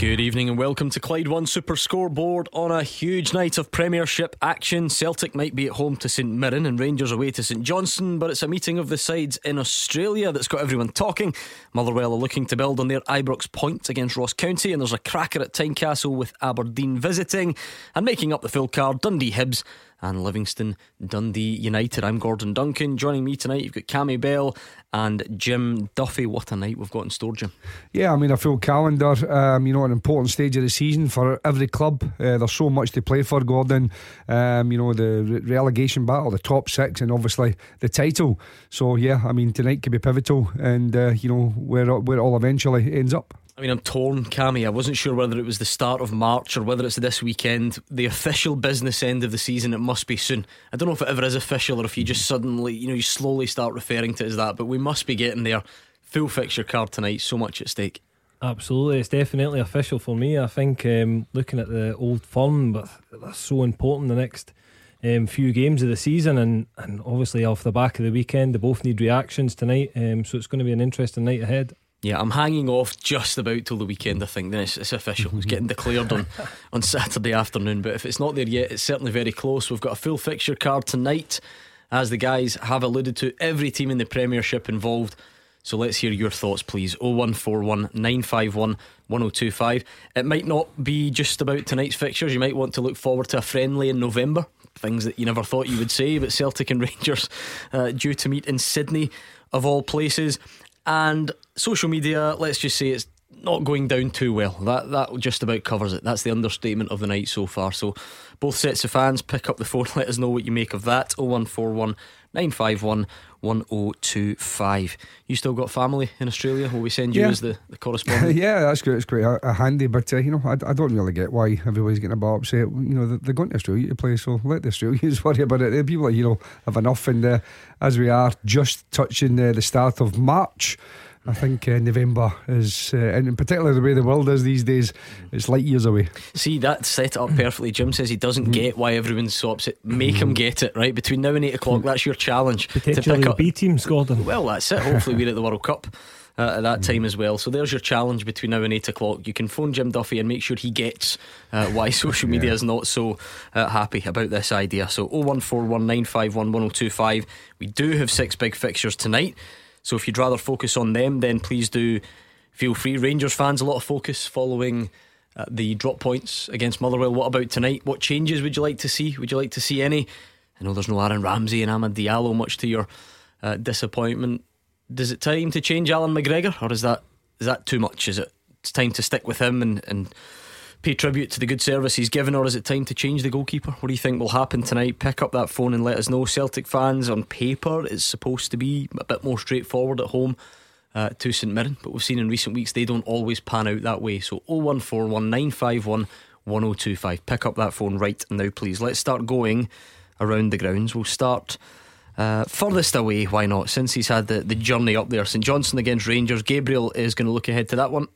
Good evening and welcome to Clyde 1 Super Scoreboard on a huge night of Premiership action. Celtic might be at home to St Mirren and Rangers away to St Johnstone, but it's a meeting of the sides in Australia that's got everyone talking. Motherwell are looking to build on their Ibrox point against Ross County, and there's a cracker at Tynecastle with Aberdeen visiting. And making up the full card, Dundee Hibs and Livingston Dundee United. I'm Gordon Duncan. Joining me tonight, you've got Cammy Bell and Jim Duffy. What a night we've got in store, Jim. Yeah, I mean, a full calendar, you know, an important stage of the season for every club. There's so much to play for, Gordon. You know, the relegation battle, the top six, and obviously the title. So yeah, I mean, tonight could be pivotal, and you know, where it all eventually ends up. I mean, I'm torn, Cammy. I wasn't sure whether it was the start of March or whether it's this weekend. The official business end of the season, it must be soon. I don't know if it ever is official or if you just suddenly, you know, you slowly start referring to it as that, but we must be getting there. Full fixture card tonight, so much at stake. Absolutely, it's definitely official for me. I think looking at the Old Firm, but that's so important, the next few games of the season, and obviously off the back of the weekend, they both need reactions tonight, so it's going to be an interesting night ahead. Yeah, I'm hanging off just about till the weekend, I think. Then it's official. It's getting declared on Saturday afternoon. But if it's not there yet, it's certainly very close. We've got a full fixture card tonight, as the guys have alluded to. Every team in the Premiership involved. So let's hear your thoughts, please. 0141 951 1025. It might not be just about tonight's fixtures. You might want to look forward to a friendly in November. Things that you never thought you would say. But Celtic and Rangers due to meet in Sydney, of all places. And social media, let's just say it's not going down too well. That just about covers it. That's the understatement of the night so far. So both sets of fans, pick up the phone, let us know what you make of that. 0141 951 1025. You still got family in Australia? Will we send you as the correspondent? Yeah, that's great. It's quite a handy, but you know, I don't really get why everybody's getting a bit upset. You know, they're going to Australia to play, so let the Australians worry about it. The people, you know, have enough. And as we are just touching the start of March, I think November is, and in particular the way the world is these days, it's light years away. See, that's set up perfectly. Jim says he doesn't get why everyone's so upset. Make him get it, right? Between now and 8 o'clock, that's your challenge. Potentially to pick up B teams, Gordon. Well, that's it. Hopefully we're at the World Cup at that time as well. So there's your challenge between now and 8 o'clock. You can phone Jim Duffy and make sure he gets why social media is not so happy about this idea. So 01419511025. We do have six big fixtures tonight, so if you'd rather focus on them, then please do feel free. Rangers fans, a lot of focus following the drop points against Motherwell. What about tonight? What changes would you like to see? Would you like to see any? I know there's no Aaron Ramsey and Ahmed Diallo, much to your disappointment. Is it time to change Alan McGregor, or is that too much? Is it time to stick with him and pay tribute to the good service he's given, or is it time to change the goalkeeper? What do you think will happen tonight? Pick up that phone and let us know. Celtic fans, on paper, it's supposed to be a bit more straightforward at home to St Mirren, but we've seen in recent weeks they don't always pan out that way. So 0141 951 1025. Pick up that phone right now, please. Let's start going around the grounds. We'll start furthest away, why not, since he's had the journey up there. St Johnstone against Rangers. Gabriel is going to look ahead to that one.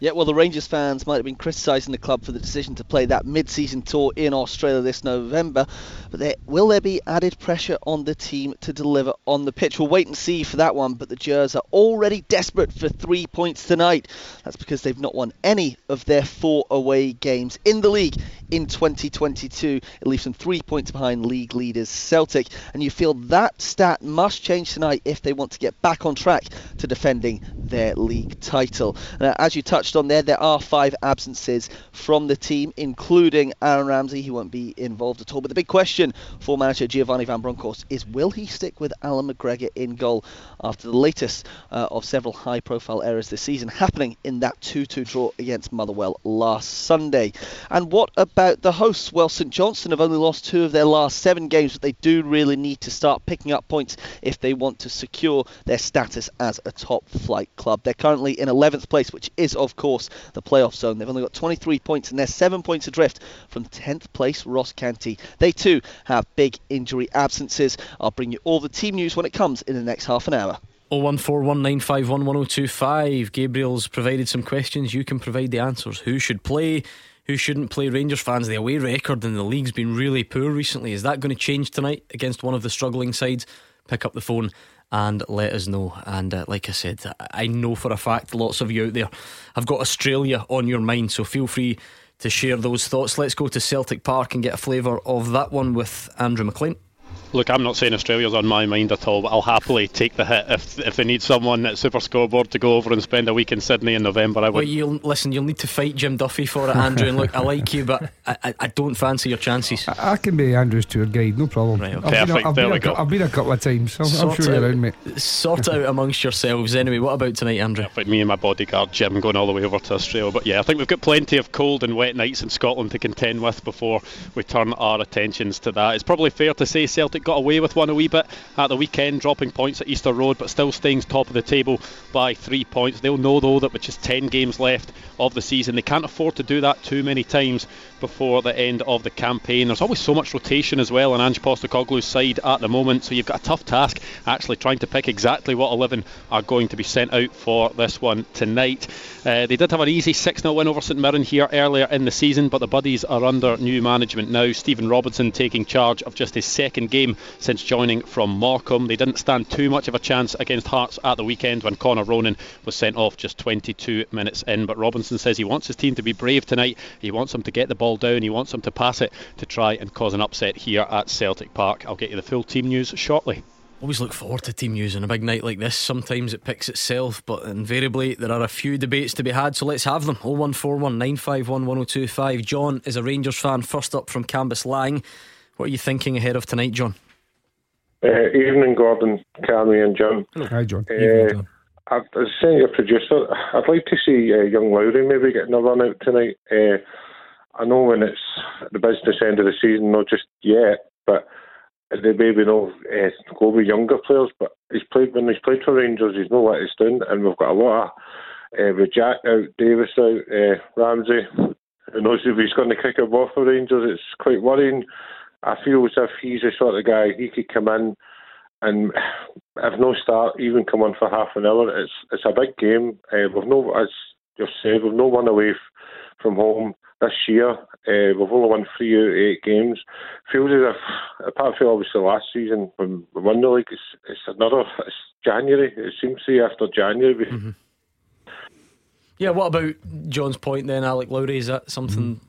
Yeah, well, the Rangers fans might have been criticising the club for the decision to play that mid-season tour in Australia this November, but will there be added pressure on the team to deliver on the pitch? We'll wait and see for that one, but the Gers are already desperate for 3 points tonight. That's because they've not won any of their 4 away games in the league in 2022. It leaves them 3 points behind league leaders Celtic, and you feel that stat must change tonight if they want to get back on track to defending their league title. Now, as you touched on there are 5 absences from the team, including Aaron Ramsey. He won't be involved at all, but the big question for manager Giovanni Van Bronckhorst is, will he stick with Alan McGregor in goal after the latest of several high profile errors this season happening in that 2-2 draw against Motherwell last Sunday? And what about the hosts? Well, St Johnstone have only lost 2 of their last 7 games, but they do really need to start picking up points if they want to secure their status as a top flight club. They're currently in 11th place, which is of course the playoff zone. They've only got 23 points and they're 7 points adrift from 10th place Ross County. They too have big injury absences. I'll bring you all the team news when it comes in the next half an hour. 01419511025. Gabriel's provided some questions. You can provide the answers. Who should play? Who shouldn't play? Rangers fans, the away record in the league's been really poor recently. Is that going to change tonight against one of the struggling sides? Pick up the phone and let us know. And like I said, I know for a fact lots of you out there have got Australia on your mind, so feel free to share those thoughts. Let's go to Celtic Park and get a flavour of that one with Andrew McLean. Look, I'm not saying Australia's on my mind at all, but I'll happily take the hit. If they need someone at Super Scoreboard to go over and spend a week in Sydney in November, I would. Well, you'll need to fight Jim Duffy for it, Andrew. And look, I like you, but I don't fancy your chances. I can be Andrew's tour guide, no problem. Right, okay. Perfect, there we go. I've been a couple of times. I'm sure you're around, mate. Sort out amongst yourselves. Anyway, what about tonight, Andrew? Perfect, me and my bodyguard Jim going all the way over to Australia. But yeah, I think we've got plenty of cold and wet nights in Scotland to contend with before we turn our attentions to that. It's probably fair to say Celtic got away with one a wee bit at the weekend, dropping points at Easter Road, but still staying top of the table by 3 points. They'll know though that with just 10 games left of the season, they can't afford to do that too many times before the end of the campaign. There's always so much rotation as well on Ange Postecoglou's side at the moment, so you've got a tough task actually trying to pick exactly what 11 are going to be sent out for this one tonight. They did have an easy 6-0 win over St Mirren here earlier in the season, but the Buddies are under new management now. Stephen Robinson taking charge of just his second game since joining from Morecambe. They didn't stand too much of a chance against Hearts at the weekend when Conor Ronan was sent off just 22 minutes in, but Robinson says he wants his team to be brave tonight. He wants them to get the ball down, he wants them to pass it to try and cause an upset here at Celtic Park. I'll get you the full team news shortly. Always look forward to team news on a big night like this. Sometimes it picks itself, but invariably there are a few debates to be had, so let's have them. 01419511025. John is a Rangers fan, first up from Cambus Lang. What are you thinking ahead of tonight, John? Evening, Gordon, Cammy and Jim. Hi, John. Evening, John. I was saying to your producer, I'd like to see young Lowry maybe getting a run out tonight. I know when it's the business end of the season, not just yet, but they maybe not go with younger players, but when he's played for Rangers, he's not let us down, and we've got a lot of with Jack out, Davis out, Ramsey, who knows if he's going to kick a ball for Rangers. It's quite worrying. I feel as if he's the sort of guy, he could come in and if no start, even come on for half an hour. It's a big game. As you've said, we've no one away from home this year. We've only won 3 out of 8 games. Feels as if, apart from obviously last season when we won the league, it's January. It seems to be after January. Mm-hmm. Yeah, what about John's point then, Alec Lowry? Is that something... Mm-hmm.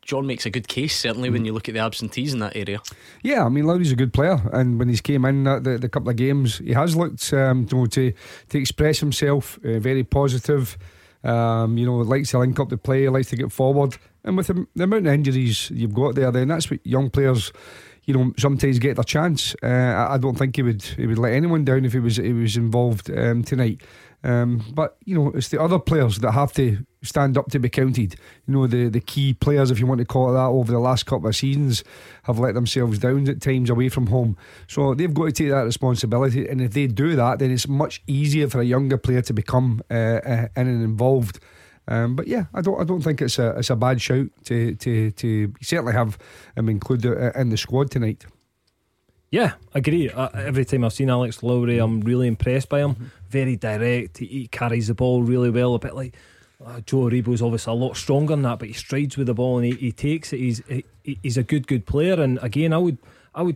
John makes a good case, certainly when you look at the absentees in that area. Yeah, I mean, Lowry's a good player, and when he's came in the couple of games, he has looked to express himself, very positive. Likes to link up the play, likes to get forward, and with the amount of injuries you've got there, then that's what young players, sometimes get their chance. I don't think he would let anyone down if he was involved tonight. But it's the other players that have to stand up to be counted. The key players, if you want to call it that, over the last couple of seasons have let themselves down at times away from home, so they've got to take that responsibility. And if they do that, then it's much easier for a younger player to become in and involved. But yeah, I don't think it's a bad shout to certainly have him included in the squad tonight. Yeah, agree. Every time I've seen Alex Lowry, I'm really impressed by him. Very direct. He carries the ball really well. A bit like Joe Aribo's obviously a lot stronger than that, but he strides with the ball and he takes it. He's a good player. And again, I would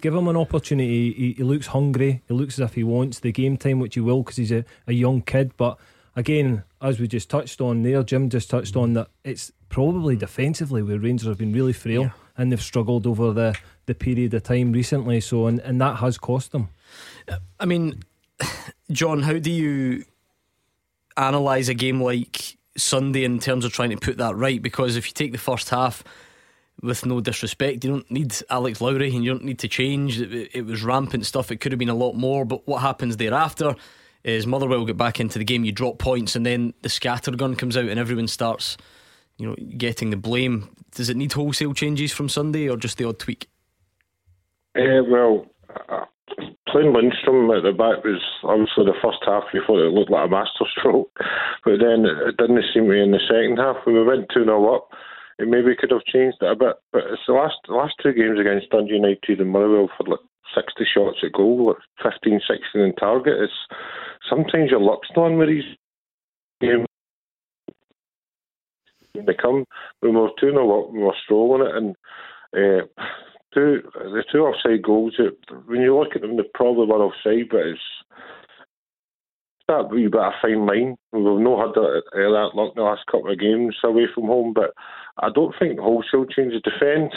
give him an opportunity. He looks hungry. He looks as if he wants the game time, which he will because he's a young kid. But again, as we just touched on there, Jim just touched on that, it's probably defensively where Rangers have been really frail. Yeah. And they've struggled over the period of time recently, so and that has cost them. I mean, John, how do you analyse a game like Sunday in terms of trying to put that right? Because if you take the first half, with no disrespect, you don't need Alex Lowry and you don't need to change. It was rampant stuff. It could have been a lot more, but what happens thereafter is Motherwell get back into the game, you drop points, and then the scattergun comes out and everyone starts getting the blame. Does it need wholesale changes from Sunday or just the odd tweak? Playing Lundstram at the back was obviously the first half. We thought it looked like a masterstroke, but then it didn't seem to be in the second half. When we went 2-0 up, it maybe could have changed it a bit, but it's the last two games against Dundee United and Motherwell for like 60 shots at goal, 15, 16 in target. It's, sometimes your luck's done with these games. They come when we're 2-0 up, we were strolling it, and the two offside goals, when you look at them, they probably were offside, but it's that wee bit of fine line. We've not had that luck the last couple of games away from home, but I don't think the wholesale change of defence.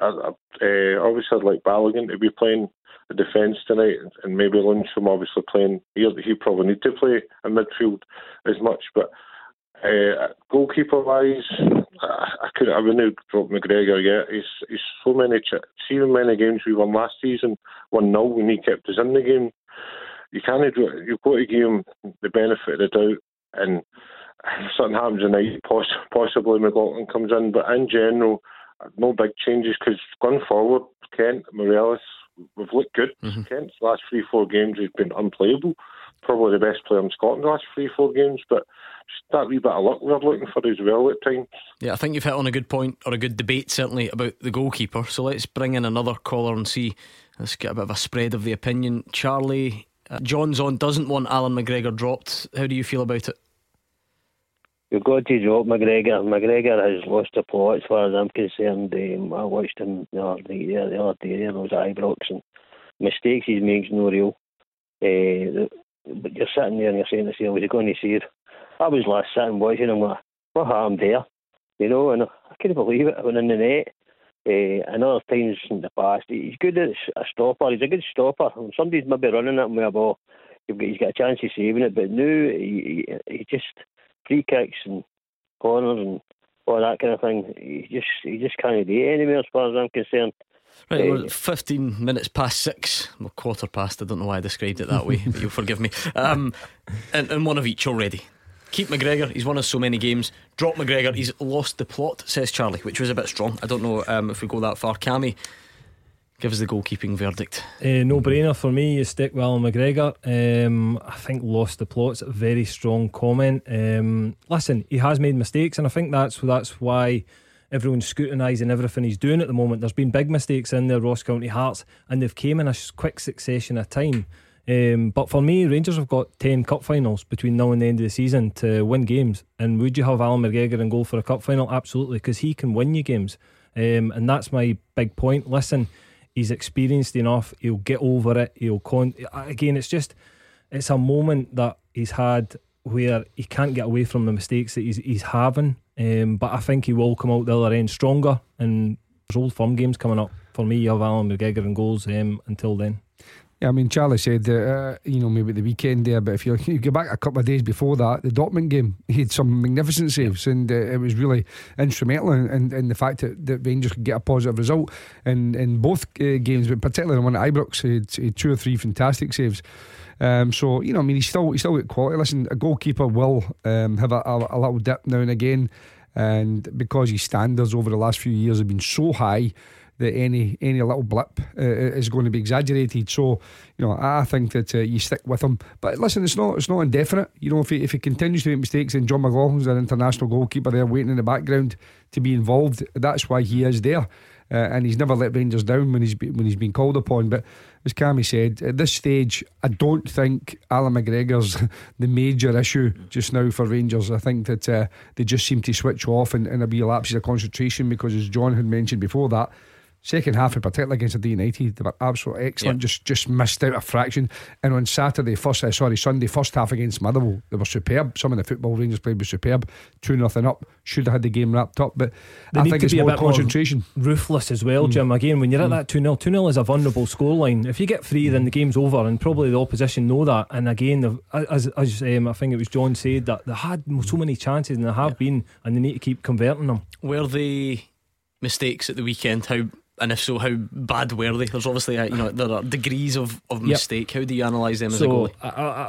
Obviously, I'd like Balogun to be playing the defence tonight, and maybe Lundstram obviously playing. He probably need to play in midfield as much, but goalkeeper-wise, I wouldn't have dropped McGregor yet. He's so many. See how many games we won last season, 1-0 when he kept us in the game. You can't do it. You've got to give him the benefit of the doubt, and if something happens tonight, possibly McLaughlin comes in. But in general, no big changes, because going forward, Kent, Morelos, we've looked good. Mm-hmm. Kent's last 3-4 games has been unplayable. Probably the best player in Scotland the last 3-4 games, but just that wee bit of luck we're looking for as well at times. Yeah, I think you've hit on a good point, or a good debate certainly, about the goalkeeper. So let's bring in another caller and see. Let's get a bit of a spread of the opinion. Charlie John's on, doesn't want Alan McGregor dropped. How do you feel about it? You've got to drop McGregor. McGregor has lost a plot as far as I'm concerned. I watched him the other day. I was at Ibrox, and mistakes he makes no real. But you're sitting there and you're saying to yourself, was he going to see it? I was last sitting watching him like, what happened there? You know, and I couldn't believe it. I went in the net. And other times in the past, he's good at a stopper. He's a good stopper. When somebody's maybe running at him with a ball, he's got a chance of saving it. But now he just free kicks and corners and all that kind of thing. He just can't do it anymore as far as I'm concerned. Right, we're 15 minutes past 6, well, quarter past, I don't know why I described it that way, but you'll forgive me. And one of each already. Keep McGregor, he's won us so many games. Drop McGregor, he's lost the plot, says Charlie, which was a bit strong. I don't know if we go that far. Cammy, give us the goalkeeping verdict. No brainer for me, you stick with Alan McGregor. I think lost the plot's a very strong comment. Listen, he has made mistakes, and I think that's why everyone's scrutinising everything he's doing at the moment. There's been big mistakes in there, Ross County, Hearts, and they've came in a quick succession of time. But for me, Rangers have got 10 cup finals between now and the end of the season to win games. And would you have Alan McGregor in goal for a cup final? Absolutely, because he can win you games. And that's my big point. Listen, he's experienced enough. He'll get over it. Again, it's a moment that he's had where he can't get away from the mistakes that he's having. But I think he will come out the other end stronger, and there's Old Firm games coming up. For me, you have Alan McGregor in goals until then. Yeah, I mean, Charlie said maybe the weekend there, but if you go back a couple of days before that, the Dortmund game, he had some magnificent saves, and it was really instrumental in the fact that Rangers could get a positive result in both games, but particularly the one at Ibrox. He had 2 or 3 fantastic saves. He's still got quality. Listen, a goalkeeper will have a little dip now and again, and because his standards over the last few years have been so high that any little blip is going to be exaggerated. So, I think that you stick with him. But listen, it's not indefinite. If he continues to make mistakes, then John McLaughlin's an international goalkeeper there waiting in the background to be involved. That's why he is there. And he's never let Rangers down when he's been called upon. But as Cammy said, at this stage, I don't think Alan McGregor's the major issue just now for Rangers. I think that they just seem to switch off and there'll be lapses of concentration, because as John had mentioned before, that second half in particular against the United, they were absolutely excellent. Yeah. Just missed out a fraction. And on Sunday first half against Motherwell, they were superb. Some of the football Rangers played was superb. 2-0 up, should have had the game wrapped up. But they I think it's more concentration, more ruthless as well, Jim. Again, when you're at that 2-0 is a vulnerable scoreline. If you get 3, then the game's over, and probably the opposition know that. And again, as I think it was John said, that they had so many chances, and they have been, and they need to keep converting them. Were the mistakes at the weekend, and if so, how bad were they? There's obviously there are degrees of mistake. How do you analyse them as a goalie?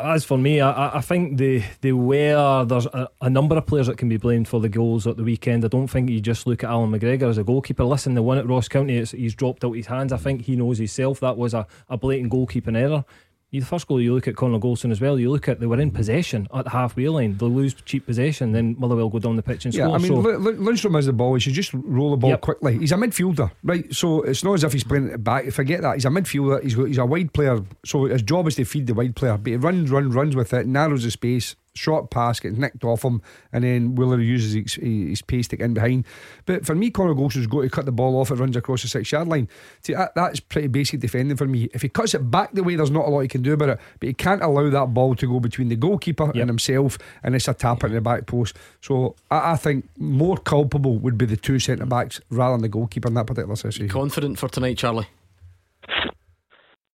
As for me, I think they were. There's a number of players that can be blamed for the goals at the weekend. I don't think you just look at Alan McGregor as a goalkeeper. Listen, the one at Ross County, he's dropped out his hands. I think he knows himself that was a blatant goalkeeping error. The first goal, you look at Connor Goldson as well, you look at they were in possession at the halfway line, they lose cheap possession, then Motherwell go down the pitch and score. Yeah, I mean, so Lundstram has the ball, he should just roll the ball quickly. He's a midfielder, right? So it's not as if he's playing at the back, forget that. He's a midfielder, he's a wide player, so his job is to feed the wide player, but he runs with it, narrows the space, short pass, gets nicked off him, and then Wheeler uses his pace to get in behind. But for me, Conor Golson's got to cut the ball off. It runs across the 6 yard line. See, that's pretty basic defending for me. If he cuts it back the way, there's not a lot he can do about it, but he can't allow that ball to go between the goalkeeper and himself, and it's a tap at the back post. So I think more culpable would be the two centre backs rather than the goalkeeper in that particular situation. Confident for tonight, Charlie?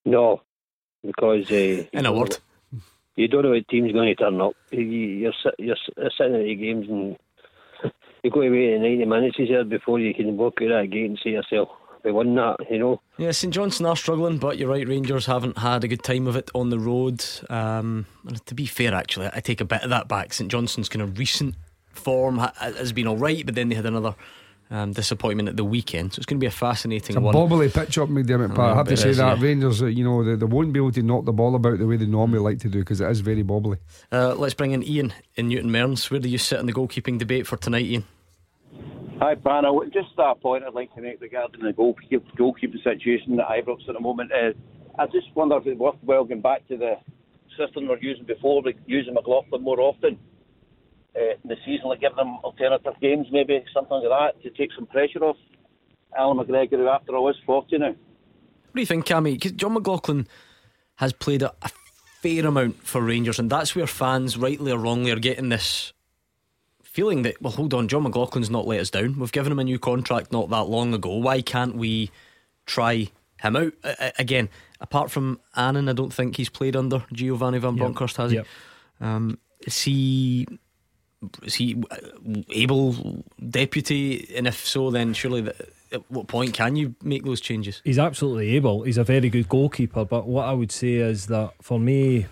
No, because in a word, you don't know what team's going to turn up. You're sitting at your games and you've got to wait 90 minutes here before you can walk out of that gate and say yourself, we won that, you know. Yeah, St Johnstone are struggling, but you're right, Rangers haven't had a good time of it on the road. To be fair, actually, I take a bit of that back. St Johnstone's kind of recent form has been alright, but then they had another disappointment at the weekend, so it's going to be a fascinating one. It's a bobbly pitch up McDermott Park, I have to say that. Rangers, you know, they won't be able to knock the ball about the way they normally like to do, because it is very bobbly. Let's bring in Ian in Newton Mearns. Where do you sit in the goalkeeping debate for tonight, Ian? Hi, Bano. Just a point I'd like to make regarding the goalkeeping situation at Ibrox at the moment. I just wonder if it's worthwhile going back to the system we're using before, like using McLaughlin more often in the season, like giving them alternative games, maybe something like that, to take some pressure off Alan McGregor, who after all is 40 now. What do you think, Cammy? Because John McLaughlin has played a fair amount for Rangers, and that's where fans, rightly or wrongly, are getting this feeling that, well, hold on, John McLaughlin's not let us down, we've given him a new contract not that long ago, why can't we try him out again? Apart from Annan, I don't think he's played under Giovanni Van Bronckhorst, has he? Yep. Is he able deputy, and if so, then surely at what point can you make those changes? He's absolutely able, he's a very good goalkeeper, but what I would say is that for me,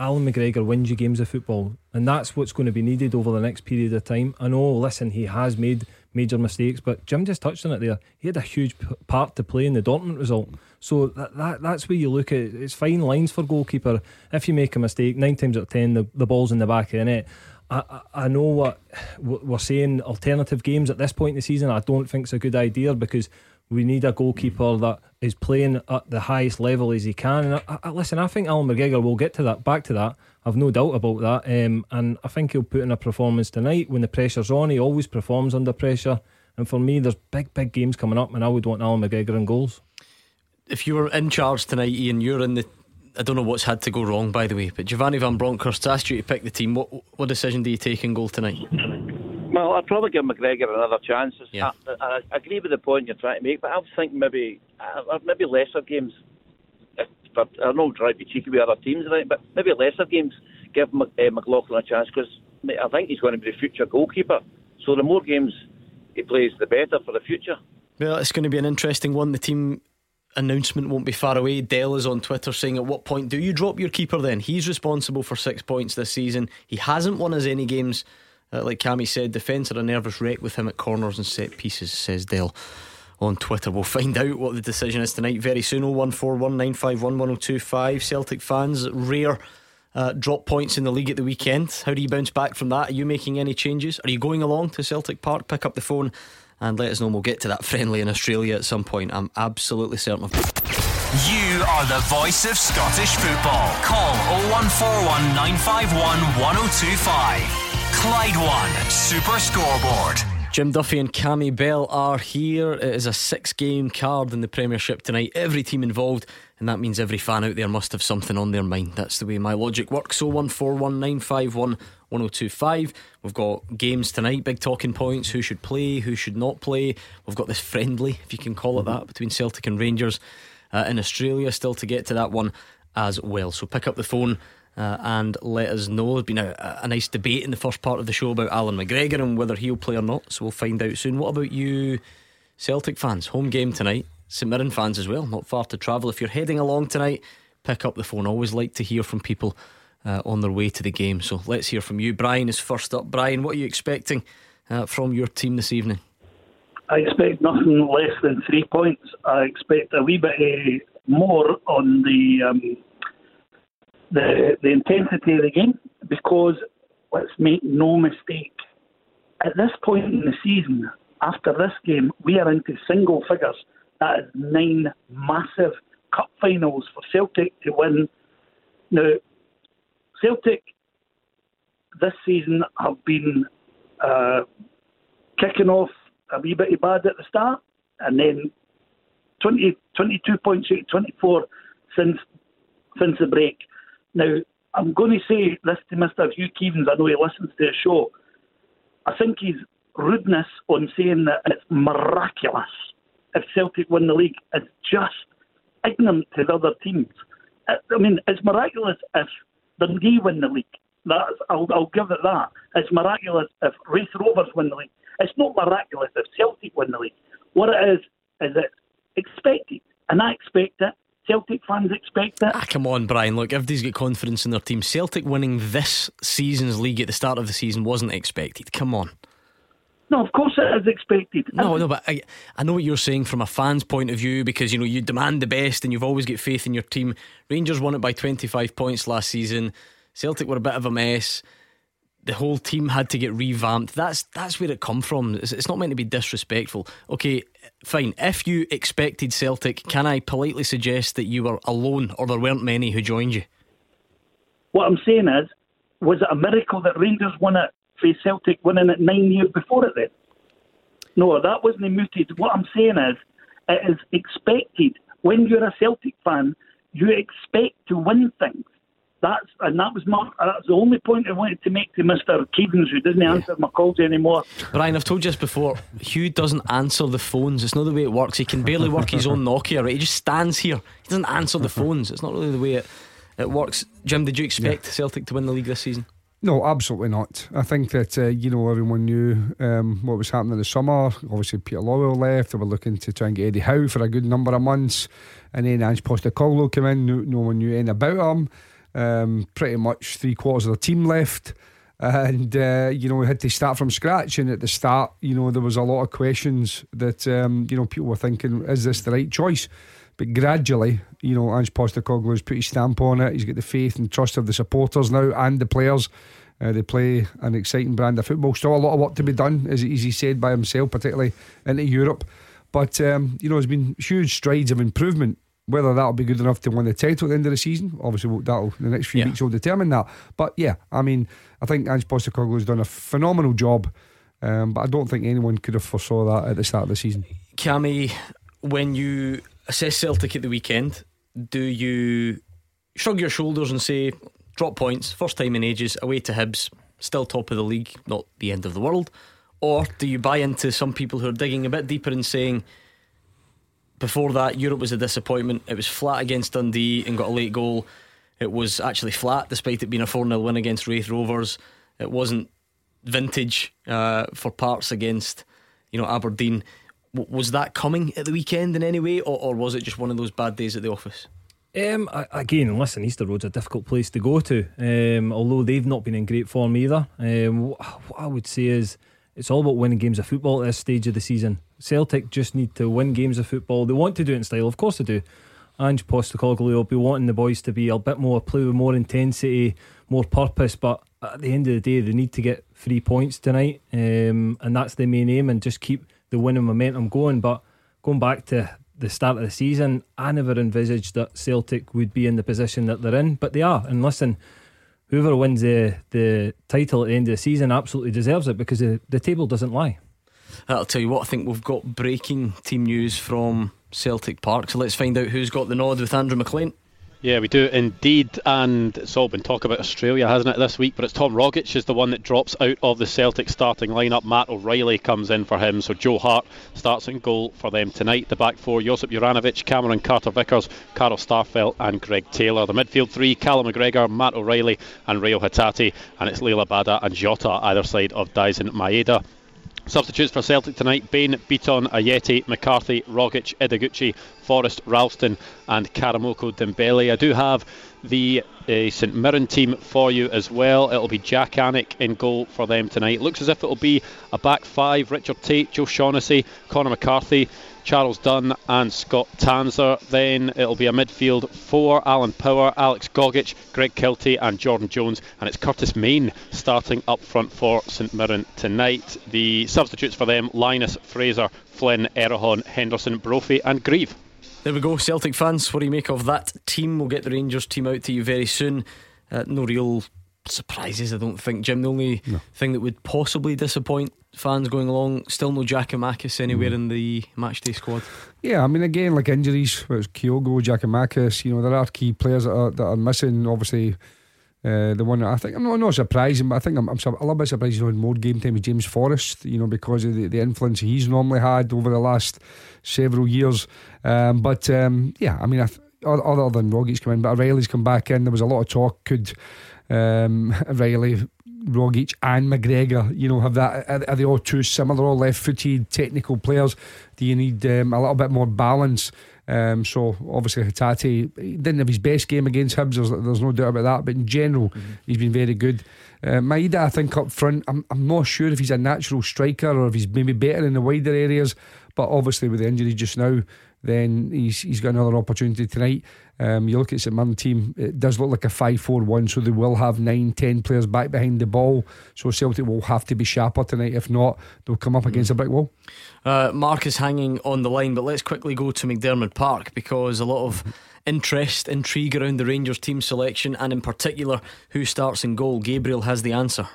Alan McGregor wins you games of football, and that's what's going to be needed over the next period of time. I know, listen, he has made major mistakes, but Jim just touched on it there, he had a huge part to play in the Dortmund result, so that's where you look at it. It's fine lines for goalkeeper. If you make a mistake, 9 times out of 10 the ball's in the back of the net. I know what we're saying, alternative games at this point in the season I don't think it's a good idea, because we need a goalkeeper that is playing at the highest level as he can. And listen, I think Alan McGregor will get to that, back to that, I've no doubt about that, and I think he'll put in a performance tonight. When the pressure's on, he always performs under pressure, and for me there's big games coming up, and I would want Alan McGregor in goals. If you were in charge tonight, Ian, you're in the, I don't know what's had to go wrong, by the way, but Giovanni Van Bronckhorst asked you to pick the team. What decision do you take in goal tonight? Well, I'd probably give McGregor another chance. Yeah. I agree with the point you're trying to make, but I think maybe lesser games. But I know I'm trying to be cheeky with other teams, right? But maybe lesser games give McLaughlin a chance, because I think he's going to be the future goalkeeper. So the more games he plays, the better for the future. Well, it's going to be an interesting one. The team announcement won't be far away. Dell is on Twitter saying, at what point do you drop your keeper then? He's responsible for 6 points this season. He hasn't won us any games. Like Cammy said, defence are a nervous wreck with him at corners and set pieces, says Dell on Twitter. We'll find out what the decision is tonight very soon. 01419511025. Celtic fans, rare drop points in the league at the weekend. How do you bounce back from that? Are you making any changes? Are you going along to Celtic Park? Pick up the phone and let us know. We'll get to that friendly in Australia at some point, I'm absolutely certain of. You are the voice of Scottish football. Call 0141 951 1025. Clyde 1 Super Scoreboard. Jim Duffy and Cammy Bell are here. It is a 6-game card in the Premiership tonight. Every team involved, and that means every fan out there must have something on their mind. That's the way my logic works. 01419511025. We've got games tonight, big talking points, who should play, who should not play. We've got this friendly, if you can call it that, between Celtic and Rangers in Australia. Still to get to that one as well. So pick up the phone and let us know. There's been a nice debate in the first part of the show about Alan McGregor and whether he'll play or not, so we'll find out soon. What about you Celtic fans? Home game tonight, St Mirren fans as well, not far to travel. If you're heading along tonight, pick up the phone. I always like to hear from people on their way to the game, so let's hear from you. Brian is first up. Brian, what are you expecting from your team this evening? I expect nothing less than 3 points. I expect a wee bit more on the the intensity of the game, because let's make no mistake, at this point in the season, after this game, we are into single figures. That is 9 massive cup finals for Celtic to win. Now, Celtic this season have been kicking off a wee bit bad at the start, and then 22 points, 24 since the break. Now, I'm going to say this to Mr. Hugh Keevens. I know he listens to the show. I think his rudeness on saying that it's miraculous if Celtic win the league is just ignorant to the other teams. I mean, it's miraculous if Dundee win the league. That's, I'll give it that. It's miraculous if Raith Rovers win the league. It's not miraculous if Celtic win the league. What it is it's expected. And I expect it. Celtic fans expect it. Ah, come on, Brian. Look, everybody's got confidence in their team. Celtic winning this season's league at the start of the season wasn't expected. Come on. No, of course it is expected. No, but I know what you're saying from a fan's point of view, because you know you demand the best and you've always got faith in your team. Rangers won it by 25 points last season. Celtic were a bit of a mess. The whole team had to get revamped. That's where it come from. It's not meant to be disrespectful. Okay, fine. If you expected Celtic, can I politely suggest that you were alone, or there weren't many who joined you? What I'm saying is, was it a miracle that Rangers won it, face Celtic winning it 9 years before it then? No, that wasn't mooted. What I'm saying is, it is expected. When you're a Celtic fan, you expect to win things. That's the only point I wanted to make to Mr. Keevens, who doesn't answer my calls anymore. Brian, I've told you this before, Hugh doesn't answer the phones. It's not the way it works. He can barely work his own Nokia, right? He just stands here. He doesn't answer the phones. It's not really the way it works. Jim, did you expect Celtic to win the league this season? No, absolutely not. I think that everyone knew what was happening in the summer. Obviously Peter Lowell left. They were looking to try and get Eddie Howe for a good number of months, and then Ange Postecoglou came in. No one knew anything about him. Pretty much 3/4 of the team left, and we had to start from scratch. And at the start, there was a lot of questions that people were thinking, is this the right choice? But gradually, Ange Postecoglou has put his stamp on it. He's got the faith and trust of the supporters now and the players. They play an exciting brand of football. Still a lot of work to be done, as he said by himself, particularly into Europe. But there's been huge strides of improvement. Whether that'll be good enough to win the title at the end of the season, obviously the next few weeks will determine that. But I think Ange Postecoglou's done a phenomenal job, but I don't think anyone could have foresaw that at the start of the season. Cammy, when you assess Celtic at the weekend, do you shrug your shoulders and say, drop points, first time in ages, away to Hibs, still top of the league, not the end of the world? Or do you buy into some people who are digging a bit deeper and saying, before that, Europe was a disappointment. It was flat against Dundee and got a late goal. It was actually flat, despite it being a 4-0 win against Raith Rovers. It wasn't vintage for parts against Aberdeen. Was that coming at the weekend in any way, or was it just one of those bad days at the office? Again, listen, Easter Road's a difficult place to go to, although they've not been in great form either. What I would say is, it's all about winning games of football at this stage of the season. Celtic just need to win games of football. They want to do it in style, of course they do. Ange Postecoglou will be wanting the boys to be a bit more, play with more intensity, more purpose, but at the end of the day, they need to get 3 points tonight, and that's the main aim, and just keep the winning momentum going. But going back to the start of the season, I never envisaged that Celtic would be in the position that they're in, but they are. And listen, whoever wins the title at the end of the season absolutely deserves it, because the table doesn't lie. I'll tell you what, I think we've got breaking team news from Celtic Park, so let's find out who's got the nod with Andrew McLean. Yeah, we do indeed, and it's all been talk about Australia, hasn't it, this week? But it's Tom Rogic is the one that drops out of the Celtic starting lineup. Matt O'Riley comes in for him, so Joe Hart starts in goal for them tonight. The back four: Josip Juranovic, Cameron Carter-Vickers, Carl Starfelt and Greg Taylor. The midfield three: Callum McGregor, Matt O'Riley and Rayo Hatate, and it's Leila Bada and Jota either side of Dyson Maeda. Substitutes for Celtic tonight: Bain, Beaton, Ayeti, McCarthy, Rogic, Idaguchi, Forest, Ralston and Karamoko Dembele. I do have the St Mirren team for you as well. It'll be Jack Anick in goal for them tonight. Looks as if it'll be a back five. Richard Tate, Joe Shaughnessy, Conor McCarthy, Charles Dunn and Scott Tanzer. Then it'll be a midfield four, Alan Power, Alex Gogic, Greg Kelty and Jordan Jones, and it's Curtis Main starting up front for St Mirren tonight. The substitutes for them, Linus, Fraser, Flynn, Erehon, Henderson, Brophy and Grieve. There we go, Celtic fans, what do you make of that team? We'll get the Rangers team out to you very soon. No real surprises, I don't think, Jim. The only thing that would possibly disappoint fans going along, still no Giacomakis anywhere in the matchday squad. Yeah, I mean, again, like injuries, it was Kyogo, Giacomakis, you know, there are key players that are missing. Obviously, the one that I think, I'm not surprising, but I think I'm a little bit surprised he's on more game time with James Forrest, you know, because of the influence he's normally had over the last several years. Yeah, I mean, other than Rogic's come in, but O'Reilly's come back in. There was a lot of talk, could O'Reilly, Rogic and McGregor, you know, have that? Are they all too similar? All left-footed, technical players. Do you need a little bit more balance? So obviously Hatate didn't have his best game against Hibs. There's no doubt about that. But in general, he's been very good. Maeda, I think up front, I'm not sure if he's a natural striker or if he's maybe better in the wider areas. But obviously with the injury just now, then he's got another opportunity tonight. You look at St Mirren team, it does look like a 5-4-1, so they will have 9-10 players back behind the ball, so Celtic will have to be sharper tonight. If not, they'll come up against a brick wall. Mark is hanging on the line, but let's quickly go to McDermott Park, because a lot of intrigue around the Rangers team selection, and in particular who starts in goal. Gabriel has the answer.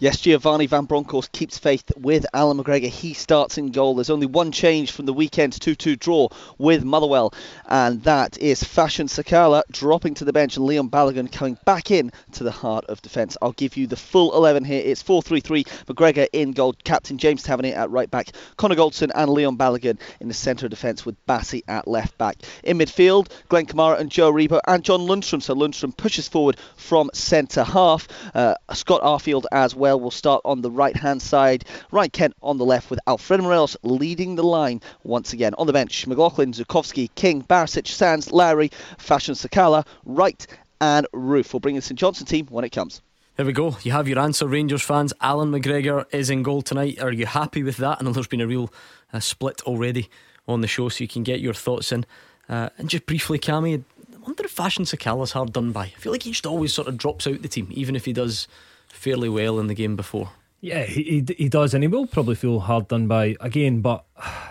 Yes, Giovanni Van Bronckhorst keeps faith with Alan McGregor. He starts in goal. There's only one change from the weekend's 2-2 draw with Motherwell, and that is Fashion Sakala dropping to the bench and Leon Balogun coming back in to the heart of defence. I'll give you the full 11 here. It's 4-3-3, McGregor in goal, captain James Tavernier at right back, Connor Goldson and Leon Balogun in the centre of defence with Bassey at left back. In midfield, Glenn Kamara and Joe Rebo and John Lundstram. So Lundstram pushes forward from centre half. Scott Arfield as well will start on the right hand side, Ryan Kent on the left, with Alfredo Morelos leading the line once again. On the bench, McLaughlin, Zukovsky, King, Barisic, Sands, Lowry, Fashion Sakala, Wright and Roof. We'll bring the St Johnstone team when it comes. There we go, you have your answer, Rangers fans. Alan McGregor is in goal tonight. Are you happy with that? I know there's been a real split already on the show, so you can get your thoughts in. And just briefly, Cammy, I wonder if Fashion Sakala's hard done by. I feel like he just always sort of drops out the team, even if he does fairly well in the game before. Yeah, he does, and he will probably feel hard done by again, but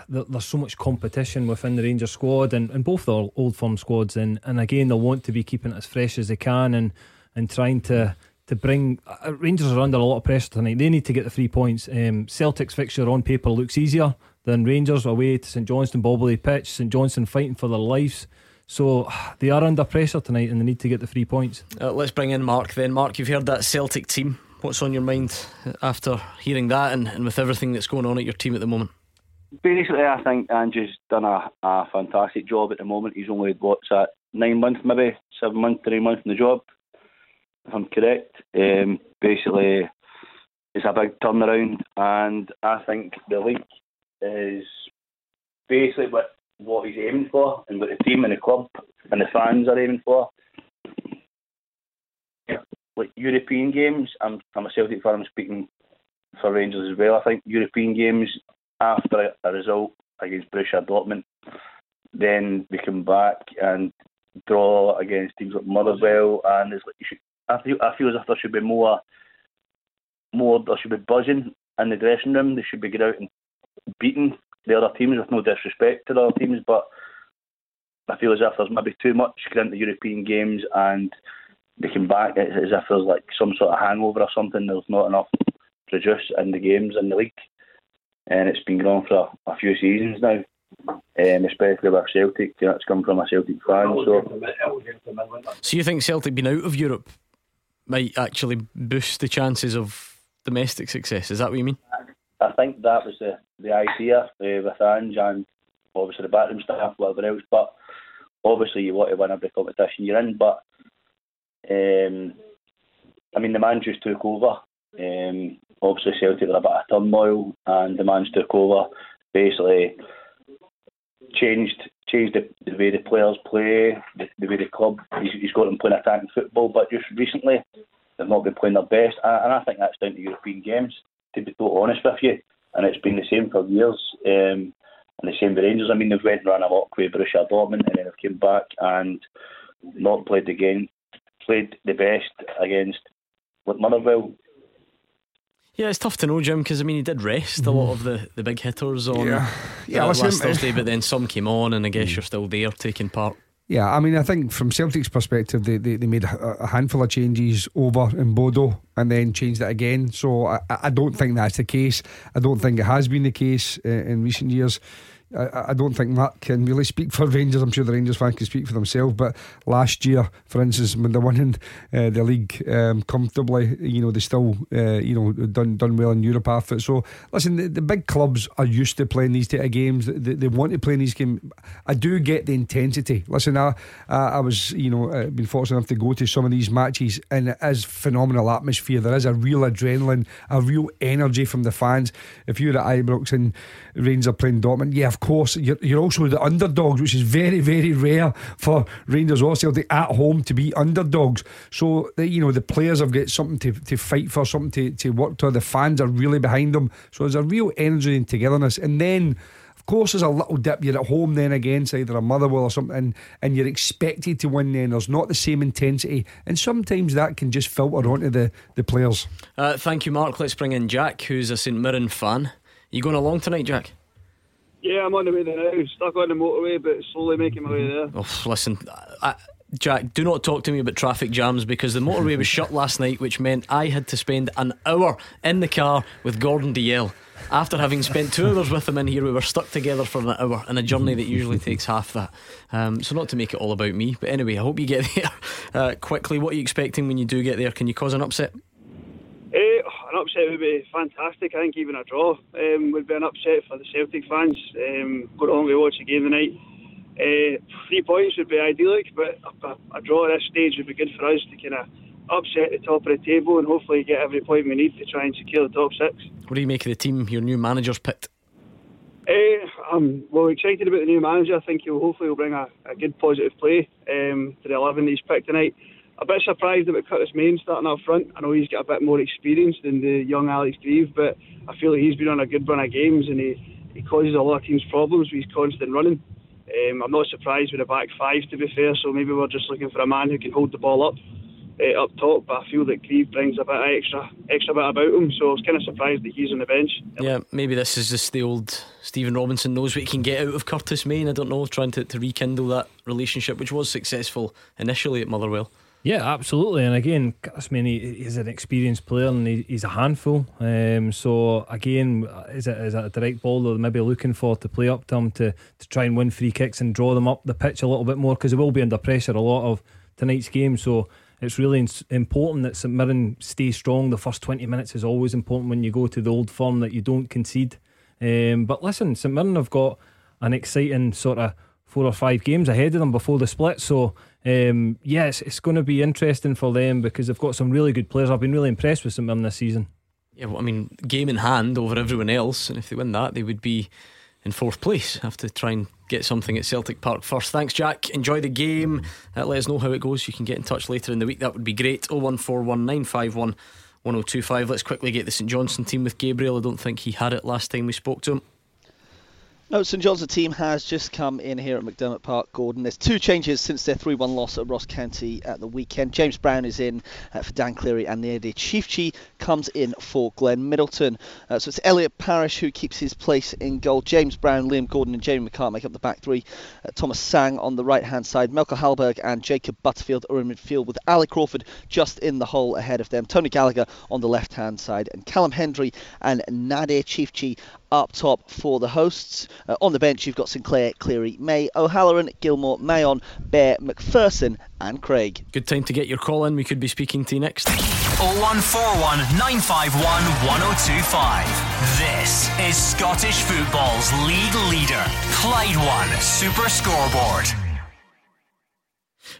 there's so much competition within the Rangers squad and both the old firm squads, and again they'll want to be keeping it as fresh as they can and trying to bring. Rangers are under a lot of pressure tonight. They need to get the 3 points. Celtic's fixture on paper looks easier than Rangers away to St Johnstone, Bobley pitch, St Johnstone fighting for their lives. So they are under pressure tonight and they need to get the 3 points. Let's bring in Mark then. Mark, you've heard that Celtic team. What's on your mind after hearing that and with everything that's going on at your team at the moment? Basically, I think Andrew's done a fantastic job at the moment. He's only, 9 months maybe, 7 months, 3 months in the job, if I'm correct. Basically, it's a big turnaround, and I think the league is basically what he's aiming for, and what the team and the club and the fans are aiming for. Yeah, like European games, I'm a Celtic fan, I'm speaking for Rangers as well. I think European games, after a result against Borussia Dortmund, then we come back and draw against teams like Motherwell, and it's like I feel as if there should be more. There should be buzzing in the dressing room. They should be getting out and beating the other teams, with no disrespect to the other teams, but I feel as if there's maybe too much going into European games and looking back, it's as if there's like some sort of hangover or something. There's not enough produce in the games in the league, and it's been going on for a few seasons now, especially with Celtic. You know, it's come from a Celtic fan. So you think Celtic being out of Europe might actually boost the chances of domestic success? Is that what you mean? I think that was the idea with Ange and obviously the backroom staff, whatever else. But obviously you want to win every competition you're in. But I mean, the man just took over. Obviously Celtic were a bit of turmoil, and the man took over. Basically, changed the way the players play, the way the club, he's got them playing attacking football, but just recently they've not been playing their best, and I think that's down to European games, to be totally honest with you, and it's been the same for years, and the same with Rangers. I mean, they've went and ran a walk with Borussia Dortmund, and then they've came back and not played the game, played the best against Motherwell. Yeah, it's tough to know, Jim, because I mean, he did rest a lot of the big hitters on last Thursday, but then some came on, and I guess you're still there taking part. Yeah, I mean, I think from Celtic's perspective, they made a handful of changes over in Bodo and then changed it again. So I don't think that's the case. I don't think it has been the case in recent years. I don't think Mark can really speak for Rangers. I'm sure the Rangers fan can speak for themselves, but last year, for instance, when they won in the league comfortably, you know, they still done well in Europe after it. So listen, the big clubs are used to playing these type of games. They want to play in these games. I do get the intensity. Listen, I was, been fortunate enough to go to some of these matches, and it is phenomenal atmosphere. There is a real adrenaline, a real energy from the fans. If you're at Ibrox and Rangers are playing Dortmund, yeah, of course, you're also the underdogs, which is very, very rare for Rangers or Celtic at home to be underdogs. So the players have got something to fight for, something to work to. The fans are really behind them, so there's a real energy and togetherness. And then, of course, there's a little dip. You're at home then against either a Motherwell or something, and you're expected to win then. There's not the same intensity, and sometimes that can just filter onto the players. Thank you, Mark. Let's bring in Jack, who's a St Mirren fan. You going along tonight, Jack? Yeah, I'm on the way there now. Stuck on the motorway, but slowly making my way there. Oh, listen, Jack, do not talk to me about traffic jams, because the motorway was shut last night, which meant I had to spend an hour in the car with Gordon DL. After having spent 2 hours with him in here, we were stuck together for an hour in a journey that usually takes half that. So not to make it all about me, but anyway, I hope you get there quickly. What are you expecting when you do get there? Can you cause an upset? An upset would be fantastic. I think even a draw would be an upset for the Celtic fans. Got along to watch the game tonight. 3 points would be idyllic, but a draw at this stage would be good for us to kind of upset the top of the table and hopefully get every point we need to try and secure the top six. What do you make of the team your new manager's picked? I'm excited about the new manager. I think he'll hopefully bring a good positive play to the 11 he's picked tonight. A bit surprised about Curtis Mayne starting up front. I know he's got a bit more experience than the young Alex Grieve, but I feel like he's been on a good run of games, and he causes a lot of teams problems with his constant running. I'm not surprised with a back five, to be fair, so maybe we're just looking for a man who can hold the ball up top, but I feel that Grieve brings a bit extra bit about him, so I was kind of surprised that he's on the bench. Yeah, maybe this is just the old Stephen Robinson knows what he can get out of Curtis Mayne. I don't know, trying to rekindle that relationship, which was successful initially at Motherwell. Yeah, absolutely. And again, Curtis Mayne, he's an experienced player, and he's a handful. So again, is it a direct ball they're maybe looking for to play up to him to try and win free kicks and draw them up the pitch a little bit more, because they will be under pressure a lot of tonight's game. So it's really important that St Mirren stay strong. The first 20 minutes is always important when you go to the Old Firm, that you don't concede. But listen, St Mirren have got an exciting sort of 4 or 5 games ahead of them before the split, so it's going to be interesting for them, because they've got some really good players. I've been really impressed with St Mirren this season. Yeah, well, I mean, game in hand over everyone else, and if they win that, they would be in 4th place. Have to try and get something at Celtic Park first. Thanks, Jack. Enjoy the game. Let us know how it goes. You can get in touch later in the week. That would be great. 01419511025. Let's quickly get the St Johnstone team with Gabriel. I don't think he had it last time we spoke to him. Now, St Johnstone team has just come in here at McDermott Park, Gordon. There's 2 changes since their 3-1 loss at Ross County at the weekend. James Brown is in for Dan Cleary, and Nede Chiefchi comes in for Glenn Middleton. So it's Elliot Parish who keeps his place in goal. James Brown, Liam Gordon and Jamie McCart make up the back three. Thomas Sang on the right-hand side. Melker Hallberg and Jacob Butterfield are in midfield, with Ali Crawford just in the hole ahead of them. Tony Gallagher on the left-hand side, and Callum Hendry and Nade Chiefchi up top for the hosts. On the bench you've got Sinclair, Cleary, May, O'Halloran, Gilmore, Mayon, Bear, McPherson and Craig. Good time to get your call in. We could be speaking to you next. 0141 951 1025. This is Scottish football's league leader, Clyde 1 Super Scoreboard.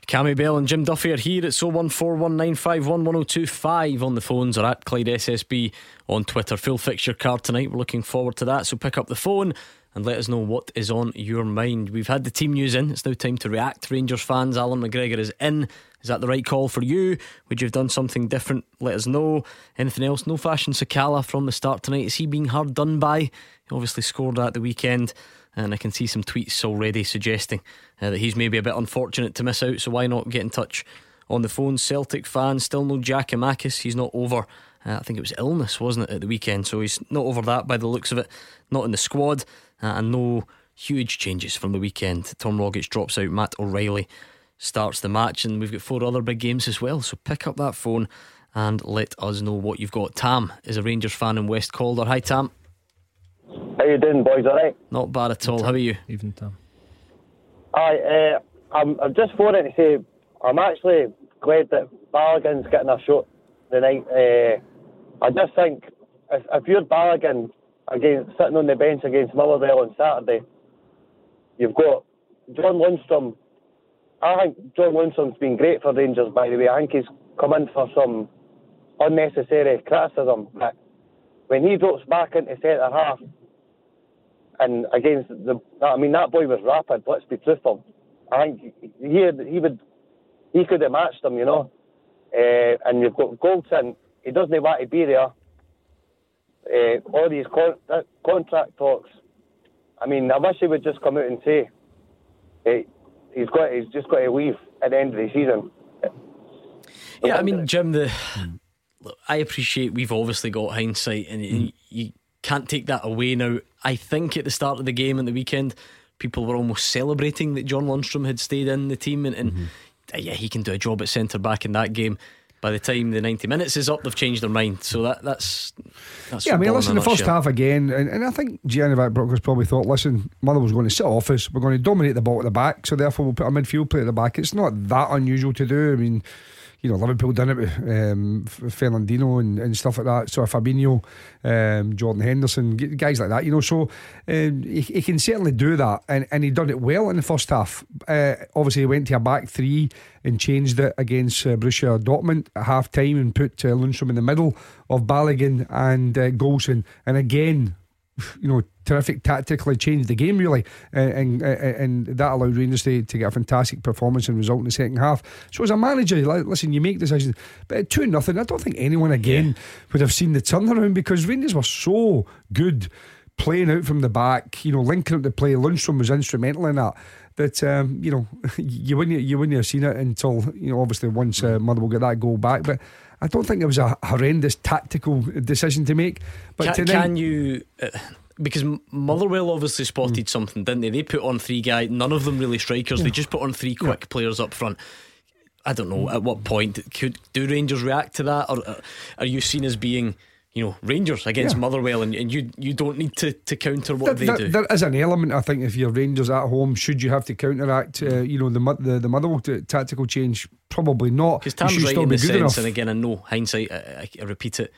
Cammy Bell and Jim Duffy are here. It's 01419511025 on the phones, or at Clyde SSB on Twitter. Full fixture card tonight. We're looking forward to that, so pick up the phone and let us know what is on your mind. We've had the team news in. It's now time to react. Rangers fans, Alan McGregor is in. Is that the right call for you? Would you have done something different? Let us know. Anything else? No Fashion Sakala from the start tonight. Is he being hard done by? He obviously scored at the weekend, and I can see some tweets already suggesting that he's maybe a bit unfortunate to miss out. So why not get in touch on the phone? Celtic fans, still no Giacomakis. He's not over, I think it was illness, wasn't it, at the weekend? So he's not over that by the looks of it. Not in the squad, and no huge changes from the weekend. Tom Rogic drops out, Matt O'Riley starts the match, and we've got four other big games as well. So pick up that phone and let us know what you've got. Tam is a Rangers fan in West Calder. Hi Tam. How you doing, boys? Alright? Not bad at all. How are you? Even Tam. Hi, I'm just phoning to say I'm actually glad that Balogun's getting a shot tonight. I just think if you're Balogun again, sitting on the bench against Motherwell on Saturday, you've got John Lundstram. I think John Lundstrom's been great for Rangers, by the way. I think he's come in for some unnecessary criticism, but when he drops back into centre half and against the, I mean, that boy was rapid, let's be truthful. I think he could have matched him, you know. And you've got Goldson. He doesn't want to be there. All these contract talks. I mean, I wish he would just come out and say he's just got to leave at the end of the season. Yeah, I mean, Jim, look, I appreciate we've obviously got hindsight, and you can't take that away now. I think at the start of the game and the weekend, people were almost celebrating that John Lundstram had stayed in the team, and yeah, he can do a job at centre back in that game. By the time the 90 minutes is up, they've changed their mind. So that's yeah, I mean, listen, the first half again, and I think Giovanni Van Bronckhorst probably thought, listen, Motherwell's going to sit off us, we're going to dominate the ball at the back, so therefore we'll put a midfield play at the back. It's not that unusual to do. I mean, you know, Liverpool done it with Fernandino and stuff like that. So Fabinho, Jordan Henderson, guys like that, you know. So he can certainly do that, and he done it well in the first half. Obviously he went to a back three and changed it against Borussia Dortmund at half time and put Lundstram in the middle of Balogun and Goldson, and again, you know, terrific tactically, changed the game really, and that allowed Rangers to get a fantastic performance and result in the second half. So as a manager, listen, you make decisions, but at 2-0 I don't think anyone again would have seen the turnaround, because Rangers were so good playing out from the back, you know, linking up the play. Lundstram was instrumental in that. That you know, you wouldn't have seen it until, you know, obviously once Motherwell got that goal back. But I don't think it was a horrendous tactical decision to make. But can you? Because Motherwell obviously spotted something, didn't they? They put on three guys, none of them really strikers. They just put on three quick players up front. I don't know at what point do Rangers react to that, or are you seen as being, you know, Rangers against Motherwell, and you don't need to counter what they do. There is an element, I think, if you're Rangers at home, should you have to counteract you know, the Motherwell tactical change? Probably not, because Tam's right in the sense enough. And again, I know hindsight, I repeat it,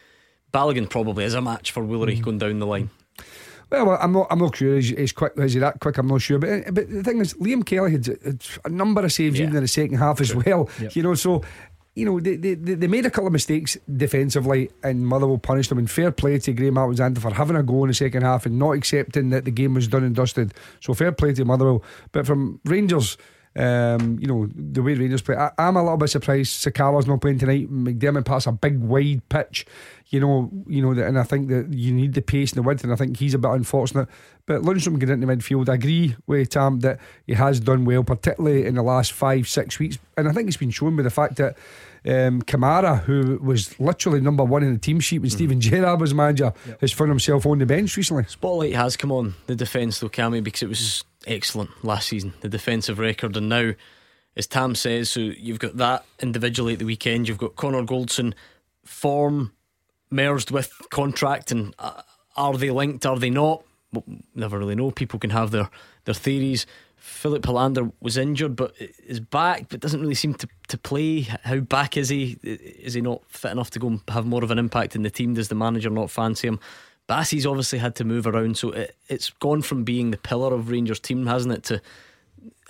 Balogun probably is a match for Woolery going down the line. Well, I'm not sure he's quick. Is he that quick? I'm not sure. But the thing is, Liam Kelly had a number of saves even in the second half as well. Yep. You know, so you know, they made a couple of mistakes defensively, and Motherwell punished them. And fair play to Graham Alexander for having a go in the second half and not accepting that the game was done and dusted. So fair play to Motherwell. But from Rangers, you know, the way Rangers play, I'm a little bit surprised Sakala's not playing tonight. McDermott passed a big wide pitch, you know, and I think that you need the pace and the width, and I think he's a bit unfortunate. But Lundstram getting into midfield, I agree with Tam that he has done well, particularly in the last 5-6 weeks, and I think it's been shown by the fact that Kamara, who was literally number one in the team sheet when Stephen Gerrard was manager, has found himself on the bench recently. Spotlight has come on the defence though, Cammy, because it was excellent last season, the defensive record, and now, as Tam says, so you've got that individually at the weekend, you've got Connor Goldson, form merged with contract, and are they linked, are they not? Well, never really know, people can have their theories. Philip Hollander was injured but is back, but doesn't really seem to play. How back is he? Is he not fit enough to go and have more of an impact in the team? Does the manager not fancy him? Bassey's obviously had to move around, so it's gone from being the pillar of Rangers' team, hasn't it, to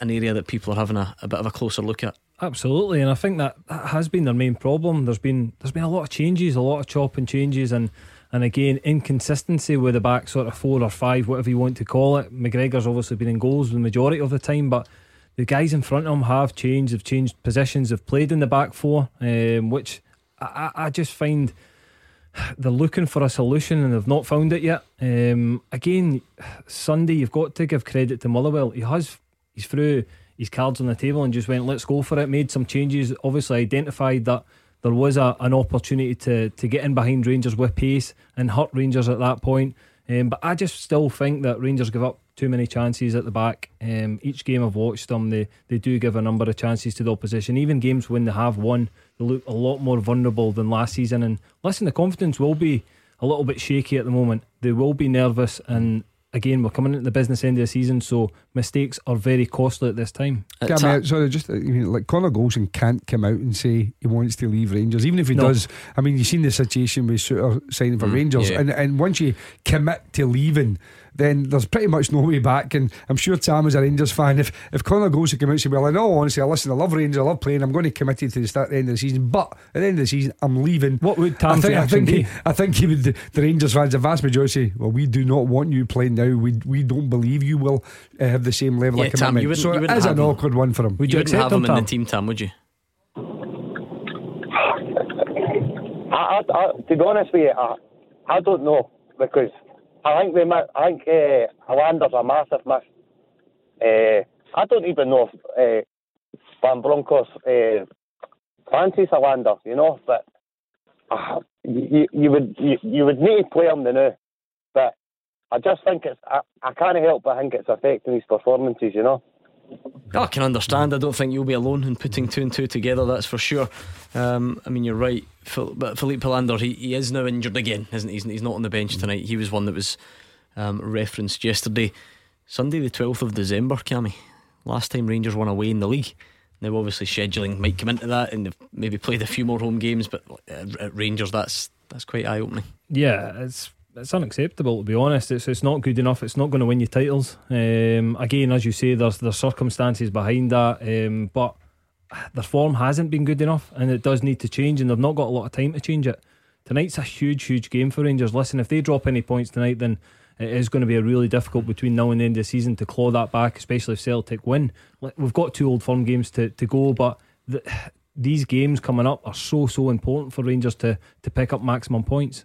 an area that people are having a bit of a closer look at. Absolutely, and I think that has been their main problem. There's been a lot of changes, a lot of chop and changes, and And again, inconsistency with the back sort of four or five, whatever you want to call it. McGregor's obviously been in goals the majority of the time, but the guys in front of him have changed. They've changed positions. They've played in the back four, which I just find they're looking for a solution and they've not found it yet. Again, Sunday, you've got to give credit to Motherwell. He's threw his cards on the table and just went, let's go for it. Made some changes, obviously identified that there was an opportunity to get in behind Rangers with pace and hurt Rangers at that point. But I just still think that Rangers give up too many chances at the back. Each game I've watched them, they do give a number of chances to the opposition. Even games when they have won, they look a lot more vulnerable than last season. And listen, the confidence will be a little bit shaky at the moment. They will be nervous, and again, we're coming into the business end of the season, so mistakes are very costly at this time. Sorry, Connor Goldson can't come out and say he wants to leave Rangers, even if he does. I mean, you've seen the situation with Suter signing for Rangers, yeah. and once you commit to leaving, then there's pretty much no way back. And I'm sure Tam is a Rangers fan. If Connor Goldson came out and said, well, in all honesty, I love Rangers, I love playing, I'm going to commit it to the start at the end of the season, but at the end of the season I'm leaving, what would Tam's reaction be? I think he would, the Rangers fans, the vast majority, well, we do not want you playing now, we don't believe you will have the same level of commitment. It is an awkward one for him. Would you accept him in the team, Tam, would you? I to be honest with you, I don't know, because I think Hollander's a massive miss. I don't even know if Van Bronckhorst fancies Hollander, you know. But you would need to play him now. But I just think I can't help but think it's affecting his performances, you know. I can understand. I don't think you'll be alone in putting two and two together, that's for sure. I mean, you're right, but Philippe Hollander, he is now injured again, isn't he? He's not on the bench tonight. He was one that was referenced yesterday. Sunday the 12th of December, Cammy. Last time Rangers won away in the league. Now obviously scheduling might come into that, and they've maybe played a few more home games, but at Rangers that's quite eye opening. Yeah, it's unacceptable, to be honest. It's not good enough. It's not going to win you titles. Again, as you say, there's circumstances behind that, but their form hasn't been good enough, and it does need to change, and they've not got a lot of time to change it. Tonight's a huge game for Rangers. Listen, if they drop any points tonight, then it is going to be a really difficult between now and the end of the season to claw that back, especially if Celtic win. We've got two Old Firm games to go, but these games coming up are so important for Rangers to pick up maximum points.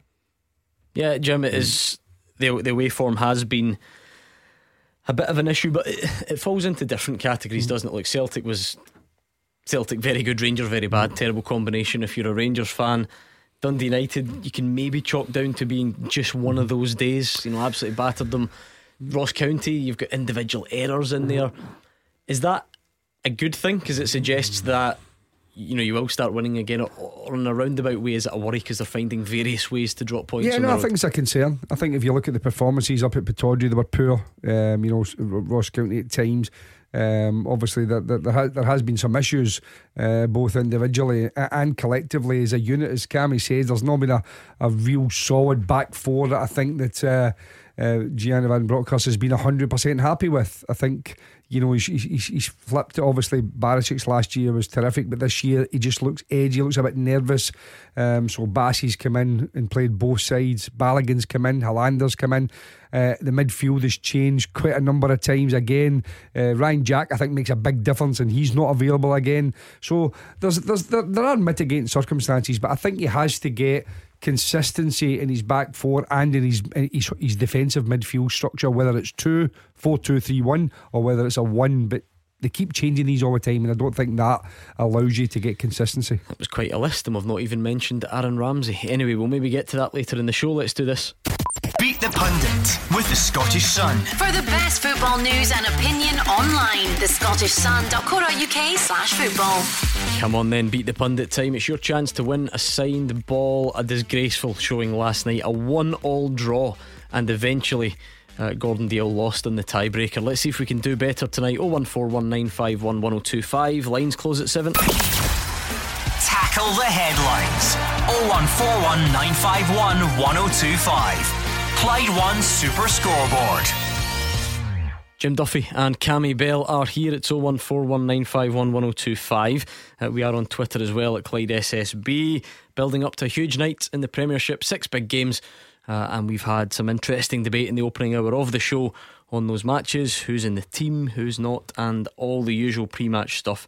Yeah, Jim, it is. The away form has been a bit of an issue, but it falls into different categories, doesn't it? Like Celtic very good, Rangers very bad. Terrible combination if you're a Rangers fan. Dundee United, you can maybe chalk down to being just one of those days. You know, absolutely battered them. Ross County, you've got individual errors in there. Is that a good thing? Because it suggests that, you know, you will start winning again, or in a roundabout way. Is it a worry because they're finding various ways to drop points? Yeah, no, I think it's a concern. I think if you look at the performances up at Pittodrie, they were poor. You know, Ross County at times. Obviously, there has been some issues, both individually and collectively as a unit. As Cammy says, there's not been a real solid back four that I think that Giovanni Van Bronckhorst has been 100% happy with. I think, you know, he's flipped. Obviously, Barisic last year was terrific, but this year he just looks edgy, looks a bit nervous. So Bassey's come in and played both sides. Balogun's come in, Hollander's come in. The midfield has changed quite a number of times again. Ryan Jack, I think, makes a big difference, and he's not available again. So there are mitigating circumstances, but I think he has to get consistency in his back four and in his defensive midfield structure, whether it's 2-4-2-3-1 or whether it's a 1, but they keep changing these all the time, and I don't think that allows you to get consistency. That was quite a list, and we've not even mentioned Aaron Ramsey. Anyway, we'll maybe get to that later in the show. Let's do this. Beat the Pundit with the Scottish Sun. For the best football news and opinion online, thescottishsun.co.uk/football. Come on then, Beat the Pundit time. It's your chance to win a signed ball. A disgraceful showing last night, a 1-1 draw, and eventually Gordon Dale lost in the tiebreaker. Let's see if we can do better tonight. 01419511025. Lines close at 7. Tackle the headlines. 01419511025. Clyde 1 Super Scoreboard. Jim Duffy and Cammy Bell are here. It's 01419511025. We are on Twitter as well at Clyde SSB. Building up to a huge night in the Premiership. 6 big games and we've had some interesting debate in the opening hour of the show on those matches, who's in the team, who's not, and all the usual pre-match stuff.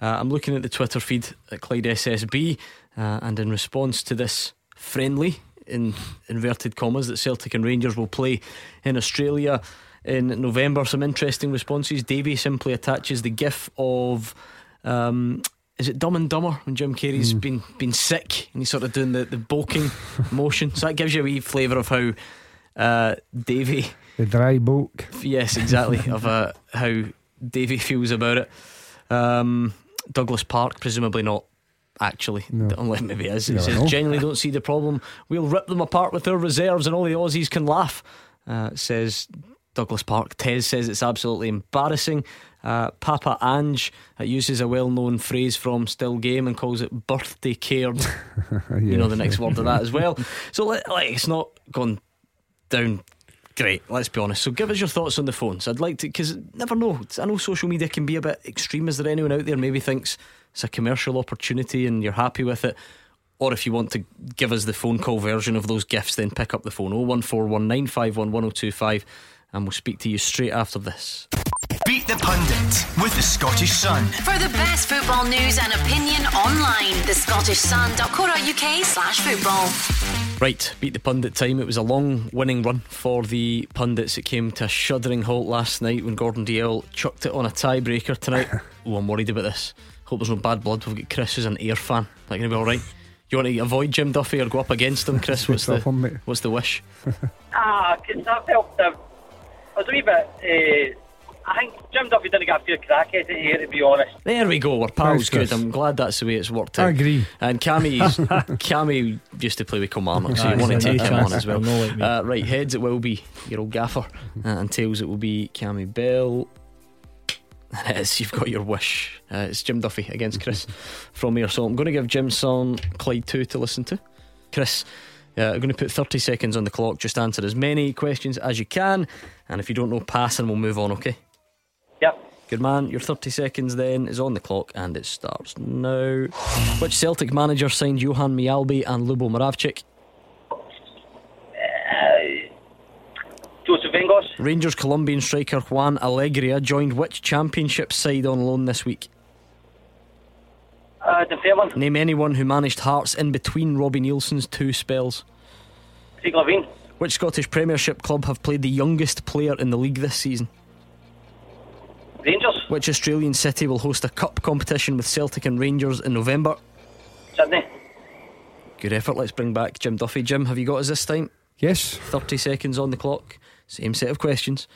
I'm looking at the Twitter feed at Clyde SSB, and in response to this friendly, in inverted commas, that Celtic and Rangers will play in Australia in November, some interesting responses. Davey simply attaches the gif of is it Dumb and Dumber when Jim Carrey's been sick and he's sort of doing the bulking motion, so that gives you a wee flavour of how Davey, the dry bulk, yes, exactly, of how Davey feels about it. Douglas Park, presumably not, actually, no. Unless maybe it is. It says, genuinely don't see the problem, we'll rip them apart with their reserves and all the Aussies can laugh, says Douglas Park. Tez says it's absolutely embarrassing. Papa Ange uses a well-known phrase from Still Game and calls it birthday cared. Yeah. You know the next word of that as well. So like, it's not gone down great, let's be honest. So give us your thoughts on the phones. I'd like to, because never know, I know social media can be a bit extreme. Is there anyone out there maybe thinks it's a commercial opportunity and you're happy with it? Or if you want to give us the phone call version of those gifts, then pick up the phone, 01419511025, and we'll speak to you straight after this. Beat the Pundit with the Scottish Sun. For the best football news and opinion online, thescottishsun.co.uk/football. Right, Beat the Pundit time. It was a long winning run for the pundits. It came to a shuddering halt last night when Gordon DL chucked it on a tiebreaker. Tonight, oh, I'm worried about this. Hope there's no bad blood. We've got Chris who's an Ayr fan. Is that going to be alright? You want to avoid Jim Duffy or go up against him, Chris? What's the wish? I felt I was a wee bit... I think Jim Duffy didn't get a good crack at it here, to be honest. There we go, we're pals. Good, I'm glad that's the way it's worked out. I agree. And Cammy used to play with Kilmarnock, so you want to take him on as well. Right, heads it will be your old gaffer, and tails it will be Cammy Bell. It is, you've got your wish. It's Jim Duffy against Chris from here. So I'm going to give Jim some Clyde 2 to listen to. Chris, I'm going to put 30 seconds on the clock. Just answer as many questions as you can, and if you don't know, pass and we'll move on, okay? Yep. Good man. Your 30 seconds then is on the clock and it starts now. Which Celtic manager signed Johan Mialbi and Lubo Moravcik? Joseph Vengos. Rangers Colombian striker Juan Alegria joined which championship side on loan this week? The Fairland. Name anyone who managed Hearts in between Robbie Nielsen's two spells. Craig Levine. Which Scottish Premiership club have played the youngest player in the league this season? Rangers. Which Australian city will host a cup competition with Celtic and Rangers in November? Sydney. Good effort. Let's bring back Jim Duffy. Jim, have you got us this time? Yes. 30 seconds on the clock, same set of questions.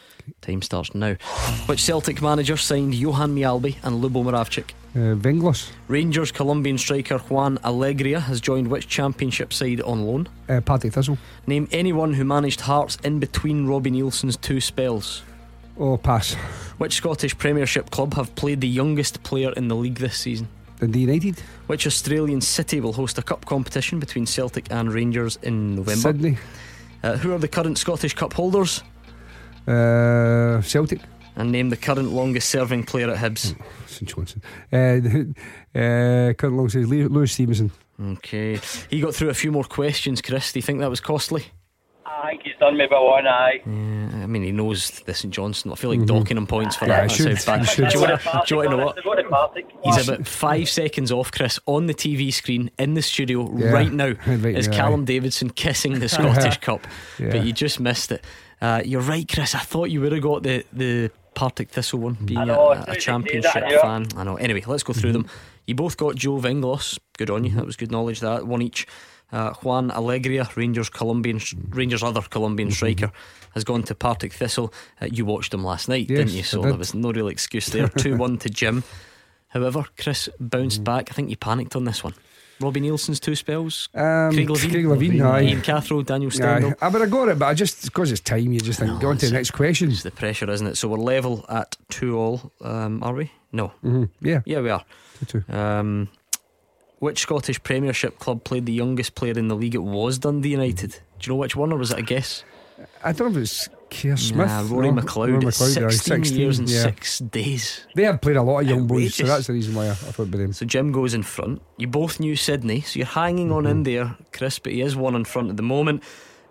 Time starts now. Which Celtic manager signed Johan Mialbi and Lubo Moravcik? Venglos. Rangers Colombian striker Juan Alegria has joined which championship side on loan? Paddy Thistle. Name anyone who managed Hearts in between Robbie Nielsen's two spells. Oh, pass. Which Scottish Premiership club have played the youngest player in the league this season? Dundee United. Which Australian city will host a cup competition between Celtic and Rangers in November? Sydney. Who are the current Scottish Cup holders? Celtic. And name the current longest serving player at Hibs. St Johnstone. Current longest serving Lewis Stevenson. Okay. He got through a few more questions, Chris. Do you think that was costly? I think he's done maybe one eye. Yeah, I mean, he knows this St Johnstone. I feel like docking him points for that. Do you want to know what? He's about 5 seconds off, Chris, on the TV screen in the studio right now. Is Callum Davidson kissing the Scottish Cup? But you just missed it. You're right, Chris. I thought you would have got the Partick Thistle one, being a Championship fan. I know. Anyway, let's go through them. You both got Joe Venglos. Good on you. That was good knowledge. That one each. Juan Alegria, Rangers' other Colombian striker, has gone to Partick Thistle. You watched him last night, didn't you? So there was no real excuse there. 2-1 to Jim. However, Chris bounced back. I think you panicked on this one. Robbie Nielsen's two spells, Craig Levine, Ian Cathro, Daniel Stendhal. But I got it, but I just, because it's time, you just think, go on to the next question. It's the pressure, isn't it? So we're level at 2-2, are we? No. Yeah, we are 2-2. Which Scottish Premiership club played the youngest player in the league? It was Dundee United. Do you know which one, or was it a guess? I don't know if it's Keir Smith. Rory McLeod. 16 years and 6 days. They have played a lot of young boys, so that's the reason why I thought about them. So Jim goes in front. You both knew Sydney, so you're hanging on in there, Chris, but he is one in front at the moment.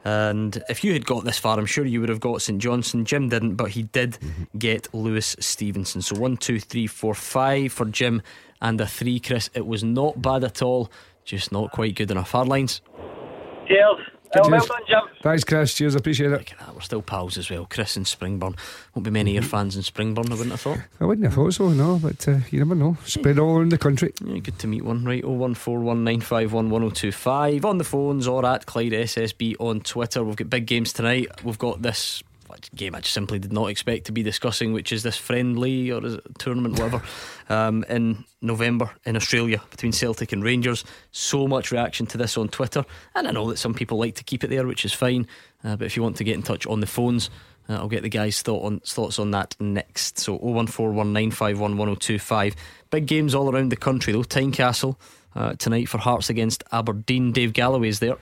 And if you had got this far, I'm sure you would have got St Johnstone. Jim didn't, but he did get Lewis Stevenson. So 1, 2, 3, 4, 5 for Jim, and a 3, Chris. It was not bad at all, just not quite good enough. Hard lines. Cheers. Well done, Jim. Thanks, Chris. Cheers, appreciate it. Look at that, we're still pals as well. Chris in Springburn. Won't be many of your fans in Springburn, I wouldn't have thought. I wouldn't have thought so, no, but you never know. Spread all around the country. Yeah, good to meet one, right? 01419511025 on the phones or at Clyde SSB on Twitter. We've got big games tonight. We've got this game I just simply did not expect to be discussing, which is this friendly or is it tournament, whatever, in November in Australia between Celtic and Rangers. So much reaction to this on Twitter, and I know that some people like to keep it there, which is fine, but if you want to get in touch on the phones, I'll get the guys' thoughts on that next. So 01419511025. Big games all around the country though. Tynecastle tonight for Hearts against Aberdeen. Dave Galloway is there.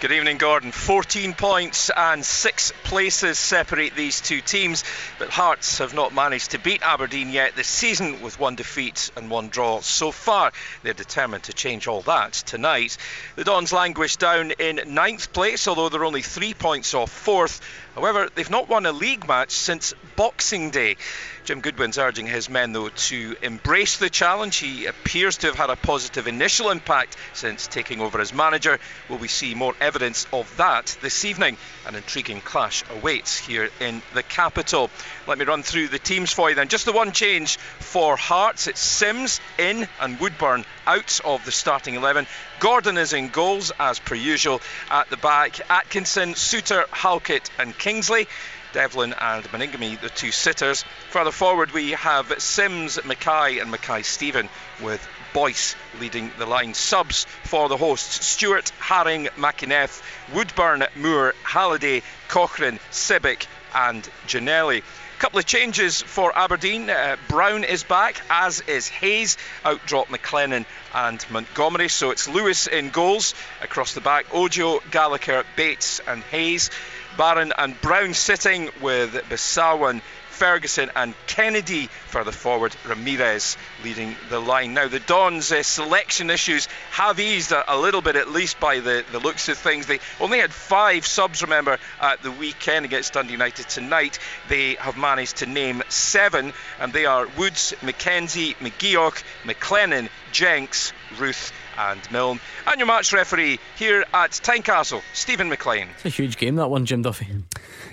Good evening, Gordon. 14 points and 6 places separate these two teams, but Hearts have not managed to beat Aberdeen yet this season, with 1 defeat and 1 draw so far. They're determined to change all that tonight. The Dons languish down in 9th place, although they're only 3 points off 4th. However, they've not won a league match since Boxing Day. Jim Goodwin's urging his men, though, to embrace the challenge. He appears to have had a positive initial impact since taking over as manager. Will we see more evidence of that this evening? An intriguing clash awaits here in the capital. Let me run through the teams for you then. Just the one change for Hearts. It's Sims in and Woodburn out of the starting 11. Gordon is in goals as per usual. At the back, Atkinson, Souter, Halkett and Kingsley. Devlin and Maningamy, the two sitters. Further forward we have Sims, Mackay and Mackay-Stephen, with Boyce leading the line. Subs for the hosts: Stewart, Haring, McInniff, Woodburn, Moore, Halliday, Cochrane, Sibic and Janelli. Couple of changes for Aberdeen. Brown is back, as is Hayes. Out drop McLennan and Montgomery. So it's Lewis in goals. Across the back, Ojo, Gallagher, Bates and Hayes. Barron and Brown sitting, with Bissawan, Ferguson and Kennedy. Further forward, Ramirez leading the line. Now the Dons' selection issues have eased a little bit, at least by the looks of things. They only had 5 subs, remember, at the weekend against Dundee United. Tonight they have managed to name 7, and they are Woods, McKenzie, McGeoch, McLennan, Jenks, Ruth and Milne. And your match referee here at Tynecastle, Stephen McLean. It's a huge game, that one, Jim Duffy.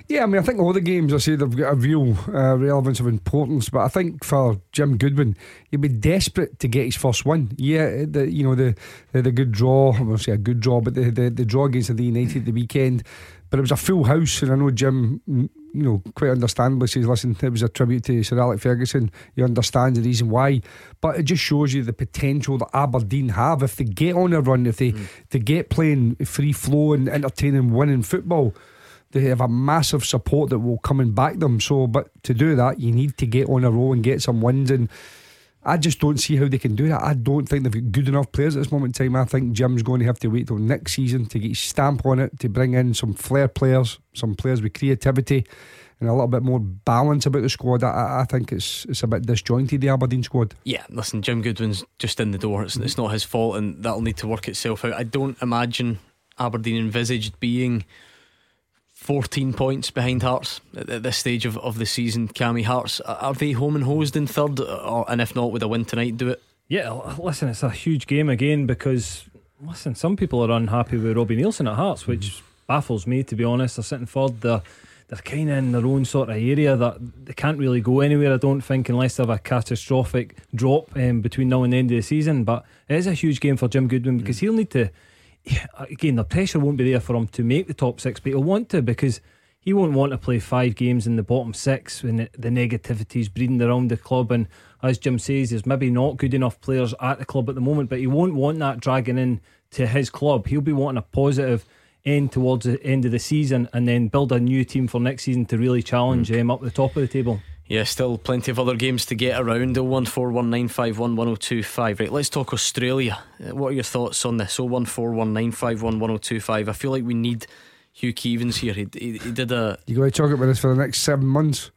Yeah, I mean, I think all the games, I say, they've got a real relevance of importance, but I think for Jim Goodwin, he'd be desperate to get his first win. Yeah, the good draw, I won't say a good draw, but the draw against the United the weekend. But it was a full house, and I know Jim, quite understandably says, listen, it was a tribute to Sir Alex Ferguson. You understand the reason why, but it just shows you the potential that Aberdeen have if they get on a run, if they get playing free flow and entertaining, winning football. They have a massive support that will come and back them. So, but to do that, you need to get on a roll and get some wins, and I just don't see how they can do that. I don't think they've got good enough players at this moment in time. I think Jim's going to have to wait till next season to get his stamp on it, to bring in some flair players, some players with creativity and a little bit more balance about the squad. I think it's a bit disjointed, the Aberdeen squad. Yeah, listen, Jim Goodwin's just in the door. It's not his fault, and that'll need to work itself out. I don't imagine Aberdeen envisaged being 14 points behind Hearts at this stage of the season. Cammy, Hearts, are they home and hosed in third? And if not, with a win tonight, do it? Yeah, listen, it's a huge game again, because, listen, some people are unhappy with Robbie Nielsen at Hearts, which baffles me, to be honest. They're sitting third, they're kind of in their own sort of area that they can't really go anywhere, I don't think, unless they have a catastrophic drop between now and the end of the season. But it is a huge game for Jim Goodwin, because he'll need to... Yeah, again, the pressure won't be there for him to make the top 6, but he'll want to, because he won't want to play 5 games in the bottom 6 when the negativity is breeding around the club. And as Jim says, there's maybe not good enough players at the club at the moment, but he won't want that dragging in to his club. He'll be wanting a positive end towards the end of the season, and then build a new team for next season to really challenge him up the top of the table. Yeah, still plenty of other games to get around. 01419511025. Right, let's talk Australia. What are your thoughts on this? 01419511025. I feel like we need Hugh Keevens here. He did a... You going to talk about this for the next 7 months?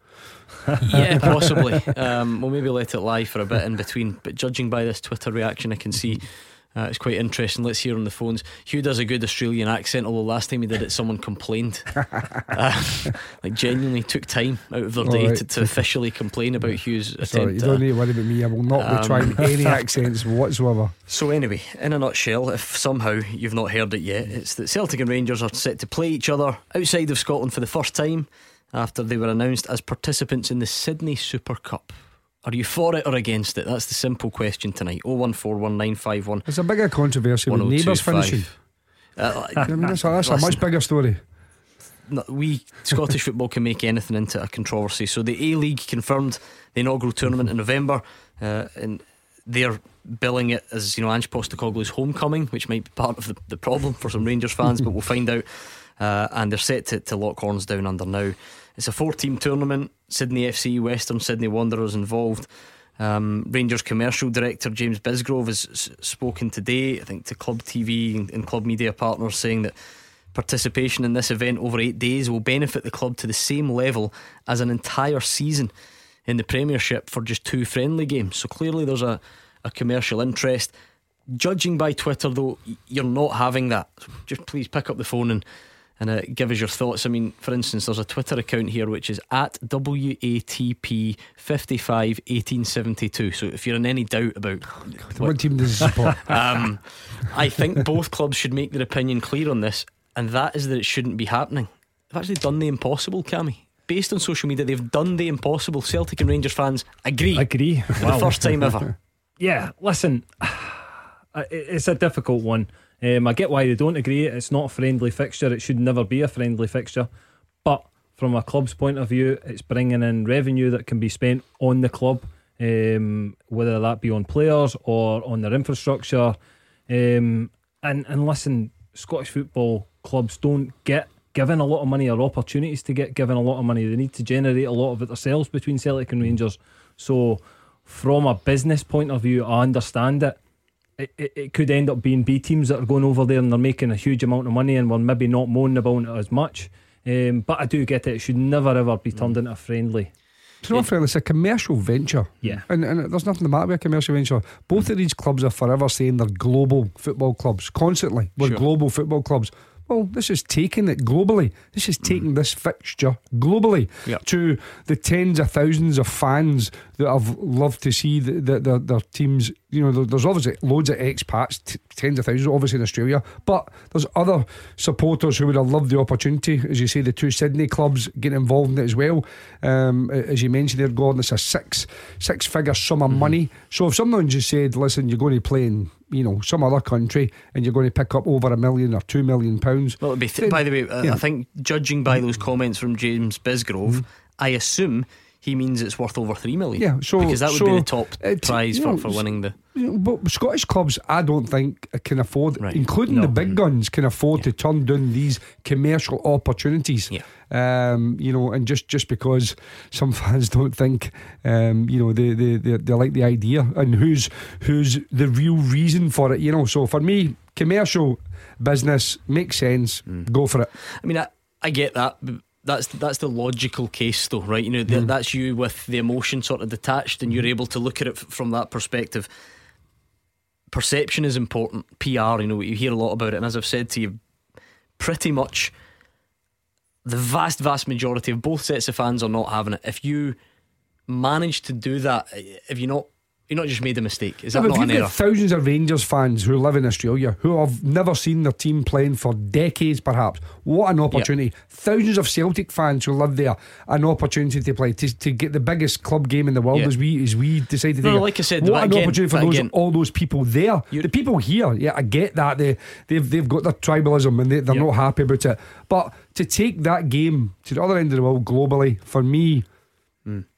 Yeah, possibly. We'll maybe let it lie for a bit in between. But judging by this Twitter reaction, I can see It's quite interesting. Let's hear on the phones. Hugh does a good Australian accent, although last time he did it someone complained. Like genuinely took time out of their day to officially complain about Hugh's attempt. Sorry, you don't need to worry about me. I will not be trying any accents whatsoever. So anyway, in a nutshell, if somehow you've not heard it yet, it's that Celtic and Rangers are set to play each other outside of Scotland for the first time after they were announced as participants in the Sydney Super Cup. Are you for it or against it? That's the simple question tonight. 0141951. It's a bigger controversy with neighbours finishing. I mean, that's a much bigger story. No, we Scottish football can make anything into a controversy. So the A-League confirmed the inaugural tournament in November, and they're billing it as, you know, Ange Postecoglou's homecoming, which might be part of the problem for some Rangers fans, but we'll find out. And they're set to lock horns down under now. It's a 4-team tournament. Sydney FC, Western Sydney Wanderers involved. Rangers commercial director James Bisgrove has spoken today, I think, to Club TV and Club Media Partners, saying that participation in this event over 8 days will benefit the club to the same level as an entire season in the Premiership for just 2 friendly games. So clearly there's a commercial interest. Judging by Twitter though, you're not having that. Just please pick up the phone and give us your thoughts. I mean, for instance, there's a Twitter account here which is at WATP551872. So if you're in any doubt about what team does he support, I think both clubs should make their opinion clear on this, and that is that it shouldn't be happening. They've actually done the impossible, Cammy. Based on social media, they've done the impossible. Celtic and Rangers fans agree for the first time ever. Yeah, listen, it's a difficult one. I get why they don't agree. It's not a friendly fixture. It should never be a friendly fixture. But from a club's point of view, it's bringing in revenue that can be spent on the club, whether that be on players or on their infrastructure. And listen, Scottish football clubs don't get given a lot of money or opportunities to get given a lot of money. They need to generate a lot of it themselves between Celtic and Rangers. So from a business point of view, I understand it. It could end up being B teams that are going over there and they're making a huge amount of money and we're maybe not moaning about it as much, but I do get it. It should never ever be turned into a friendly. It's not friendly, it's a commercial venture. Yeah, and there's nothing to matter with a commercial venture. Both of these clubs are forever saying they're global football clubs constantly. We're global football clubs. Well, this is taking it globally. This is taking this fixture globally to the tens of thousands of fans that have loved to see their teams. You know, there's obviously loads of expats, tens of thousands, obviously in Australia, but there's other supporters who would have loved the opportunity. As you say, the 2 Sydney clubs getting involved in it as well. As you mentioned there, Gordon, it's a six-figure sum of money. So if someone just said, listen, you're going to play in, you know, some other country and you're going to pick up over £1 million or £2 million. Well, it'd be by the way, I think, judging by those comments from James Bisgrove, I assume he means it's worth over £3 million. Yeah, so because that would be the top prize for winning the. You know, but Scottish clubs, I don't think can afford, including the big guns, can afford to turn down these commercial opportunities. Yeah. You know, and just because some fans don't think, you know, they like the idea and who's the real reason for it. You know, so for me, commercial business makes sense. Go for it. I mean, I get that. That's the logical case though, right? You know, that's you with the emotion sort of detached, and you're able to look at it from that perspective. Perception is important. PR, you know, you hear a lot about it, and as I've said to you, pretty much the vast majority of both sets of fans are not having it. If you manage to do that, if you're not just made a mistake. Is that not an error? Thousands of Rangers fans who live in Australia who have never seen their team playing for decades perhaps. What an opportunity. Thousands of Celtic fans who live there, an opportunity to play, to get the biggest club game in the world as we decided to. Like I said, what an opportunity for all those people there. The people here, I get that they've got their tribalism and they're not happy about it, but to take that game to the other end of the world globally, for me,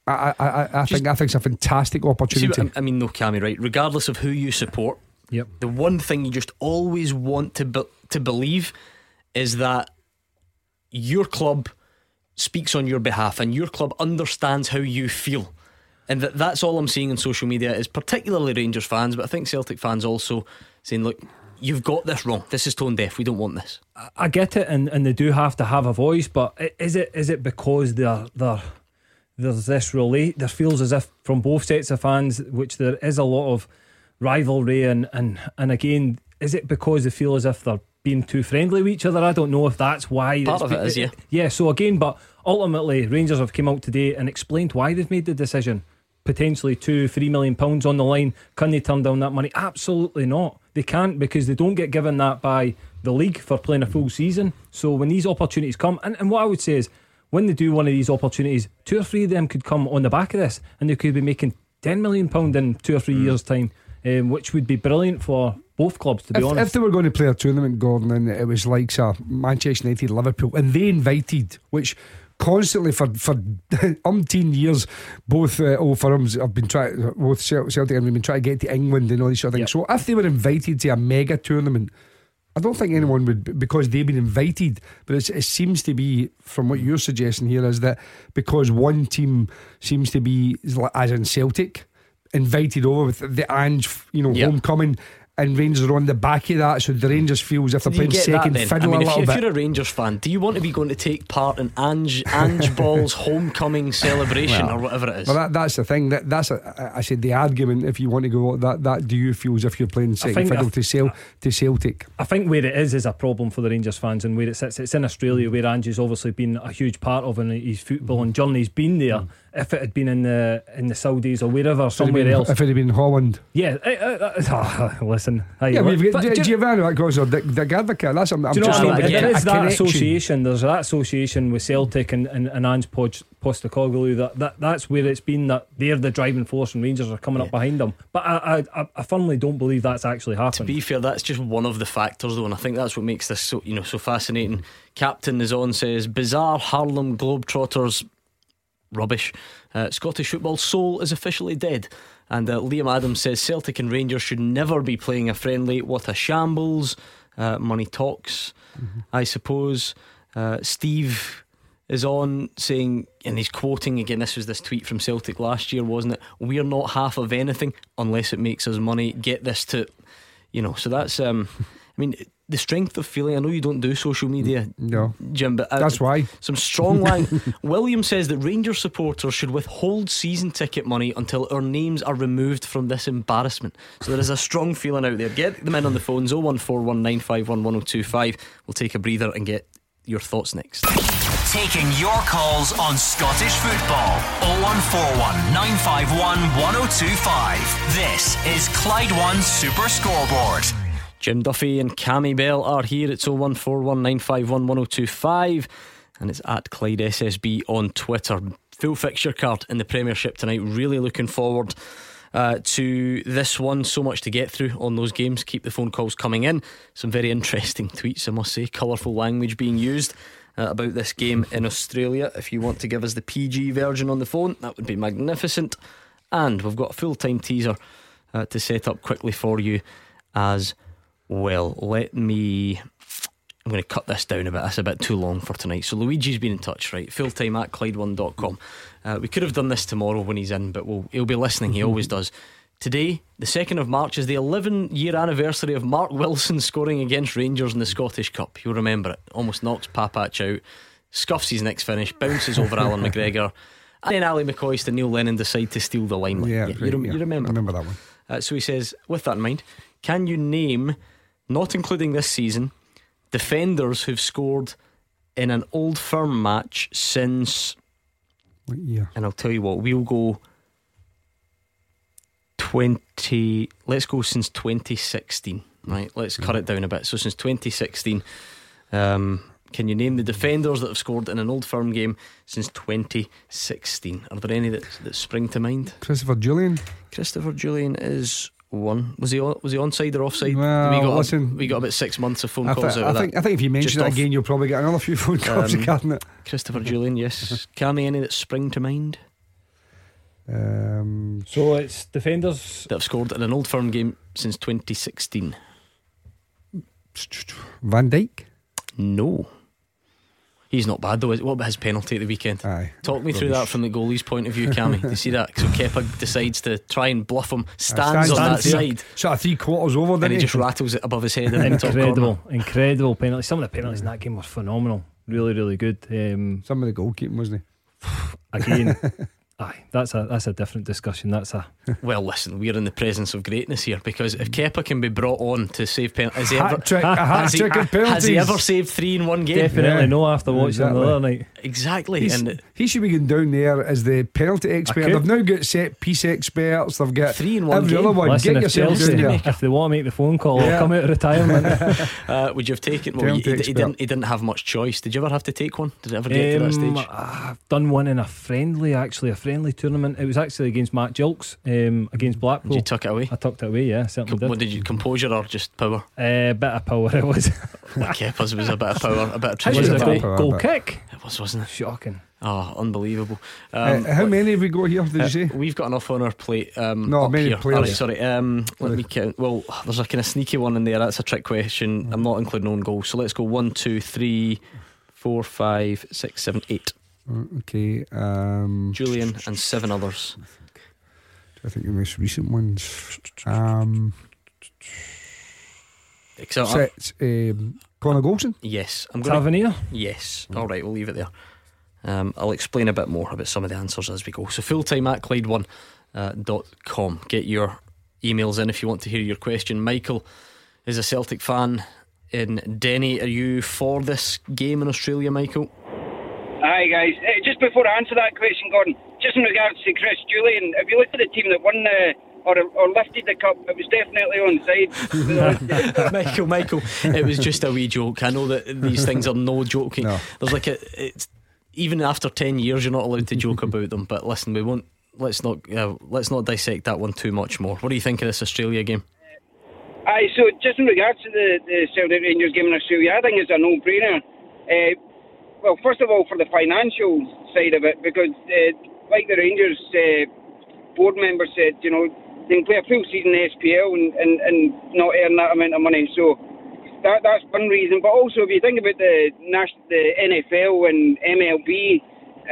I think it's a fantastic opportunity. See what I mean though, Cammy, right? Regardless of who you support, the one thing you just always want to believe is that your club speaks on your behalf and your club understands how you feel. And that's all I'm seeing on social media, is particularly Rangers fans, but I think Celtic fans also, saying, look, you've got this wrong. This is tone deaf. We don't want this. I get it, and they do have to have a voice, but is it because there feels as if from both sets of fans, which there is a lot of rivalry, and again, is it because they feel as if they're being too friendly with each other? I don't know if that's why. Part of it is, yeah. Yeah, so again, but ultimately Rangers have come out today and explained why they've made the decision. Potentially £2-3 million on the line. Can they turn down that money? Absolutely not. They can't, because they don't get given that by the league for playing a full season. So when these opportunities come, and what I would say is, when they do one of these opportunities, 2 or 3 of them could come on the back of this, and they could be making £10 million in 2 or 3 years' time, which would be brilliant for both clubs, to be honest. If they were going to play a tournament, Gordon, and it was like Manchester United, Liverpool, and they invited, which constantly for umpteen years, both old firms have been trying, both Celtic and we've been trying to get to England and all these sort of things. Yep. So if they were invited to a mega tournament, I don't think anyone would, because they've been invited. But it seems to be, from what you're suggesting here, is that because one team seems to be, as in Celtic, invited over with the Ange, you know, yep, homecoming, and Rangers are on the back of that. So the Rangers feel as if they're playing second fiddle a little bit. If you're a Rangers fan, do you want to be going to take part in Ange Ball's homecoming celebration, well, or whatever it is? Well, that's the thing. I said the argument. If you want to go that, do you feel as if you're playing second fiddle to Celtic? I think where it is a problem for the Rangers fans, and where it sits, it's in Australia, where Ange's obviously been a huge part of, and his football and journey's been there. Mm. If it had been in the Saudis or wherever, somewhere else, if it had been Holland, yeah. Listen, yeah, we've got Giovanni Van Bronckhorst or Dick Advocaat. That's I'm just saying. There is that association. There's that association with Celtic and Ange Postecoglou. That's where it's been. That they're the driving force, and Rangers are coming up behind them. But I firmly don't believe that's actually happened. To be fair, that's just one of the factors, though, and I think that's what makes this so fascinating. Captain is on, says bizarre Harlem Globetrotters. Rubbish. Scottish football soul is officially dead. And Liam Adams says Celtic and Rangers should never be playing a friendly. What a shambles. Money talks, I suppose. Steve is on saying, and he's quoting again, this was this tweet from Celtic last year, wasn't it? We're not half of anything unless it makes us money. Get this to, so that's I mean, the strength of feeling. I know you don't do social media, no, Jim, but that's why. Some strong line. William says that Rangers supporters should withhold season ticket money until our names are removed from this embarrassment. So there is a strong feeling out there. Get them in on the phones, 01419511025. We'll take a breather and get your thoughts next. Taking your calls on Scottish football, 01419511025. This is Clyde 1 Super Scoreboard. Jim Duffy and Cammy Bell are here. It's 01419511025, and it's at Clyde SSB on Twitter. Full fixture card in the Premiership tonight. Really looking forward to this one. So much to get through on those games. Keep the phone calls coming in. Some very interesting tweets, I must say. Colourful language being used about this game in Australia. If you want to give us the PG version on the phone, that would be magnificent. And we've got a full-time teaser to set up quickly for you as well. I'm going to cut this down a bit. That's a bit too long for tonight. So Luigi's been in touch, right? Fulltime at Clyde1.com. We could have done this tomorrow when he's in, but he'll be listening. He always does. Today, the 2nd of March, is the 11-year anniversary of Mark Wilson scoring against Rangers in the Scottish Cup. You'll remember it. Almost knocks Papach out, scuffs his next finish, bounces over Alan McGregor, and then Ali McCoist and Neil Lennon decide to steal the limelight. You remember? I remember that one. So he says, with that in mind, can you name, not including this season, defenders who've scored in an Old Firm match since, what year? And I'll tell you what, we'll go let's go since 2016. Right, let's cut it down a bit. So since 2016, can you name the defenders that have scored in an Old Firm game since 2016? Are there any that spring to mind? Christopher Julian. Christopher Julian is one. Was he onside or offside? Well, we got about 6 months of phone calls out of that. I think if you mention it again, you'll probably get another few phone calls regarding it. Christopher Julian, yes. Cammy, any that spring to mind? So it's defenders that have scored in an Old Firm game since 2016. Van Dijk? No. He's not bad though, is it? What about his penalty at the weekend? Aye, talk me through that from the goalie's point of view, Cammy. Do you see that? So Kepa decides to try and bluff him, stands on that side, sort of 3/4 over, then he just rattles it above his head. Incredible penalty. Some of the penalties in that game were phenomenal. Really good. Some of the goalkeeping, wasn't he? Again, Aye, that's a different discussion. That's a well. Listen, we're in the presence of greatness here because if Kepa can be brought on to save penalties, has he ever saved three in one game? Definitely no. After watching the other night, he should be going down there as the penalty expert. They've now got set piece experts. They've got three in one every game. Other one. Listen, get yourself down there. If they want to make the phone call, they'll come out of retirement. Would you have taken? Well, he didn't have much choice. Did you ever have to take one? Did it ever get to that stage? I've done one in a friendly, actually. Friendly tournament. It was actually against Matt Jilks, against Blackpool. Did you tuck it away? I tucked it away, yeah, certainly did. What did you, composure or just power? A bit of power it was. Kepa's was a bit of power, a bit of treachery. It was a goal kick. It was, wasn't it? Shocking. Oh, unbelievable. How many have we got here, did you say? We've got enough on our plate. No, many players. Right, sorry, let me count. Well, there's a kind of sneaky one in there. That's a trick question. I'm not including own goal. So let's go 1, 2, 3, 4, 5, 6, 7, 8. Okay, Julian and 7 others. I think the most recent ones. Connor Goldson. Yes. Tavernier. Yes. Alright, we'll leave it there. I'll explain a bit more about some of the answers as we go. So fulltime@clyde1.com. Get your emails in if you want to hear your question. Michael is a Celtic fan in Denny. Are you for this game in Australia, Michael? Hi guys, just before I answer that question, Gordon, just in regards to Chris Julian, if you look at the team that won the or lifted the cup, it was definitely onside. Michael, it was just a wee joke. I know that these things are no joking. No. There's like it's even after 10 years, you're not allowed to joke about them. But listen, we won't. Let's not dissect that one too much more. What do you think of this Australia game? Aye, so just in regards to the Celtic Rangers game in Australia, I think it's a no-brainer. Well, first of all, for the financial side of it, because like the Rangers board member said, you know, they can play a full season in SPL and not earn that amount of money. So that's one reason. But also, if you think about the NFL and MLB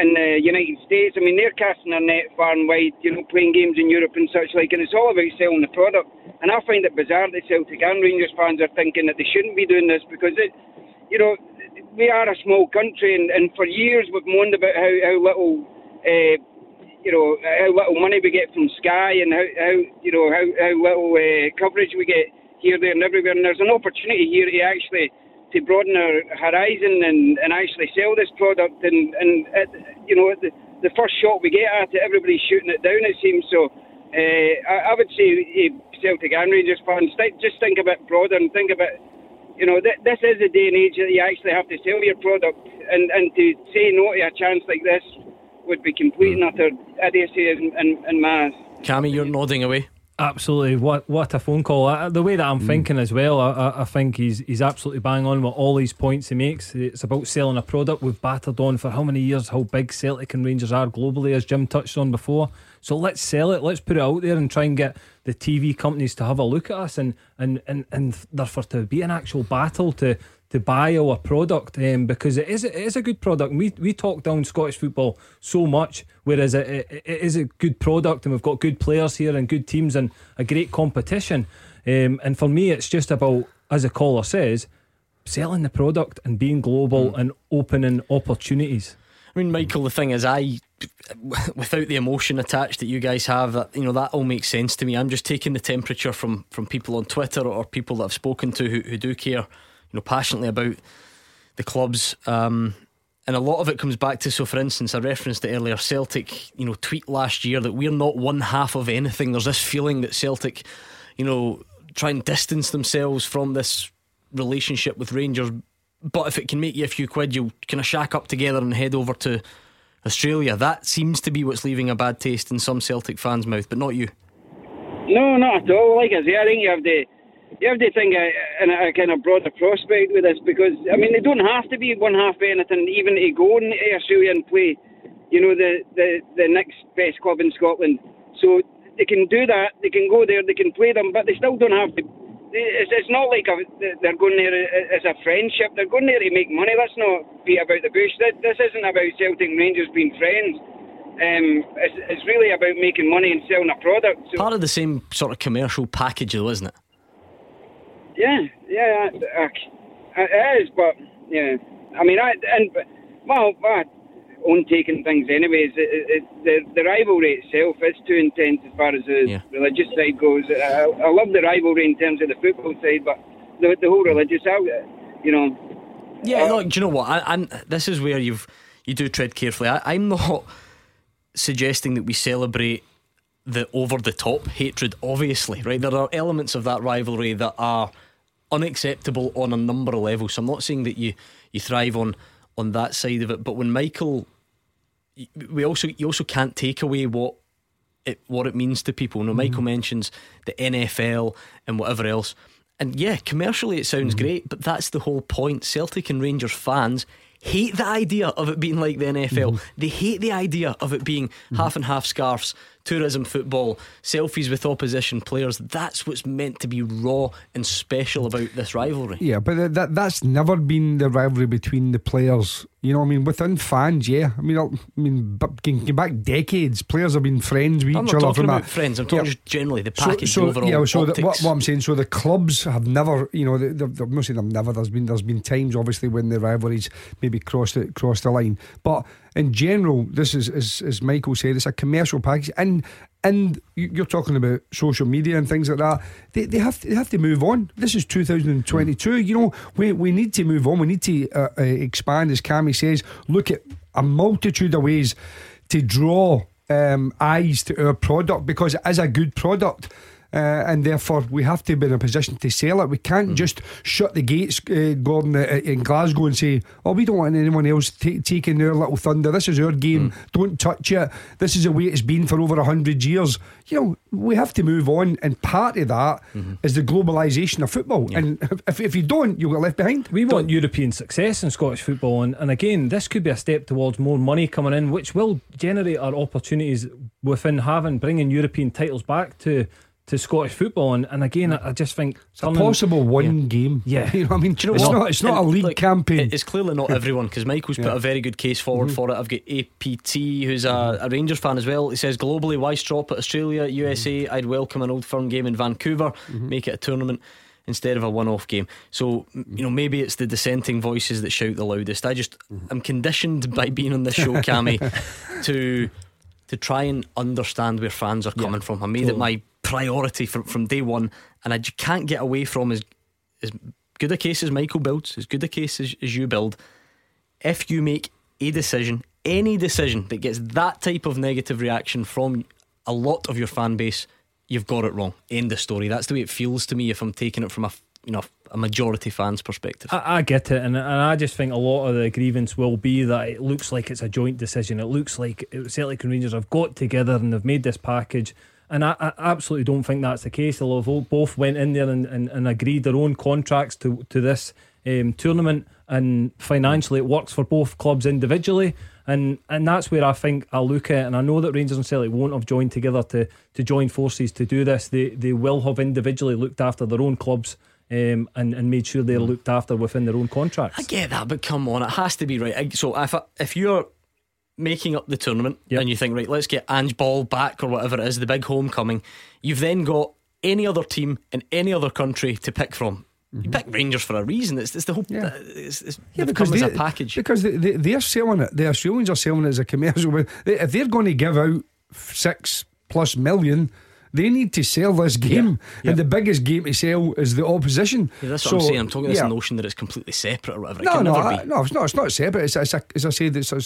in the United States, I mean, they're casting their net far and wide, you know, playing games in Europe and such like, and it's all about selling the product. And I find it bizarre that Celtic and Rangers fans are thinking that they shouldn't be doing this because, you know, we are a small country, and for years we've moaned about how little, how little money we get from Sky, and how little coverage we get here, there, and everywhere. And there's an opportunity here to broaden our horizon and actually sell this product. And the first shot we get at it, everybody's shooting it down. It seems so. I would say Celtic and Rangers fans, just think a bit broader and think about. You know, this is the day and age that you actually have to sell your product, and to say no to a chance like this would be complete and utter idiocy and madness. Cammy, you're nodding away. Absolutely, what a phone call. The way that I'm thinking as well, I think he's absolutely bang on with all these points he makes. It's about selling a product. We've battered on for how many years how big Celtic and Rangers are globally, as Jim touched on before. So let's sell it, let's put it out there and try and get the TV companies to have a look at us and therefore to be an actual battle to buy our product, because it is a good product. We talk down Scottish football so much, whereas it is a good product, and we've got good players here and good teams and a great competition, and for me it's just about, as a caller says, selling the product and being global and opening opportunities. I mean, Michael, the thing is, without the emotion attached that you guys have, that all makes sense to me. I'm just taking the temperature from people on Twitter or people that I've spoken to who do care, passionately about the clubs. And a lot of it comes back to, so for instance, I referenced it earlier, Celtic, tweet last year that we're not one half of anything. There's this feeling that Celtic, try and distance themselves from this relationship with Rangers. But if it can make you a few quid, you'll kind of shack up together and head over to Australia. That seems to be what's leaving a bad taste in some Celtic fans' mouth, but not you. No, not at all. Like I say, I think you have to think in a kind of broader prospect with this, because I mean, they don't have to be one half of anything, even to go in Australia and play, the next best club in Scotland. So they can do that. They can go there. They can play them, but they still don't have to. It's not like they're going there as a friendship. They're going there to make money. Let's not beat about the bush. This isn't about Celtic and Rangers being friends. It's really about making money and selling a product. So part of the same sort of commercial package, though, isn't it? Yeah, it is. But yeah, I mean, own taking things anyways. The rivalry itself is too intense as far as the religious side goes. I love the rivalry in terms of the football side, but the whole religious out, you know. Yeah, no, do you know what? I'm, this is where you do tread carefully. I'm not suggesting that we celebrate the over-the-top hatred, obviously, right? There are elements of that rivalry that are unacceptable on a number of levels. So I'm not saying that you thrive on that side of it, but when Michael, you also can't take away what it means to people. Now, Michael mentions the NFL and whatever else, and yeah, commercially it sounds great, but that's the whole point. Celtic and Rangers fans hate the idea of it being like the NFL. They hate the idea of it being half and half scarves, tourism football, selfies with opposition players. That's what's meant to be raw and special about this rivalry. Yeah, but that's never been the rivalry between the players. You know what I mean? Within fans, yeah. I mean, back decades, players have been friends with each other. I'm not talking about friends. I'm talking just generally the package, overall. Yeah, so what I'm saying, so the clubs have never, you know, I'm not saying they've never. There's been times, obviously, when the rivalries maybe crossed the line, but in general, this is, as Michael said, it's a commercial package, and you're talking about social media and things like that. They have to move on. This is 2022. You know, we need to move on. We need to expand, as Cammy says. Look at a multitude of ways to draw eyes to our product, because it is a good product. And therefore we have to be in a position to sell it. We can't just shut the gates, Gordon, in Glasgow and say, oh, we don't want anyone else taking their little thunder. This is our game. Don't touch it. This is the way it's been for over 100 years. You know, we have to move on, and part of that is the globalisation of football. And if you don't, you'll get left behind. We want European success in Scottish football, and again, this could be a step towards more money coming in, which will generate our opportunities within bringing European titles back to Scottish football, and again, I just think it's a possible one game. Yeah, you know what I mean? Do you know, it's not a league campaign. It's clearly not everyone, because Michael's put a very good case forward for it. I've got APT, who's a Rangers fan as well. He says, globally, why stop at Australia, USA? I'd welcome an Old Firm game in Vancouver. Make it a tournament instead of a one-off game. So, you know, maybe it's the dissenting voices that shout the loudest. I just, I'm conditioned by being on this show, Cammy, to try and understand where fans are coming from. I made it my priority from day one, and I just can't get away from as good a case as Michael builds, as good a case as you build. If you make a decision, any decision that gets that type of negative reaction from a lot of your fan base, you've got it wrong. End of story. That's the way it feels to me if I'm taking it from a majority fan's perspective. I get it, and I just think a lot of the grievance will be that it looks like it's a joint decision. It looks like Celtic and Rangers have got together and they've made this package. And I absolutely don't think that's the case. Although both went in there and agreed their own contracts to this tournament, and financially it works for both clubs individually. And that's where I think I look at it. And I know that Rangers and Celtic won't have joined together to join forces to do this. They will have individually looked after their own clubs and made sure they're looked after within their own contracts. I get that, but come on, it has to be right. So if you're making up the tournament and you think, right, let's get Ange Ball back or whatever it is, the big homecoming, you've then got any other team in any other country to pick from. You pick Rangers for a reason. It's the whole because they, as a package, because they're selling it. The Australians are selling it as a commercial. If they're going to give out 6+ million, they need to sell this game, and the biggest game to sell is the opposition. That's what I'm saying. I'm talking this notion that it's completely separate or whatever. No, it's not. It's not separate. As I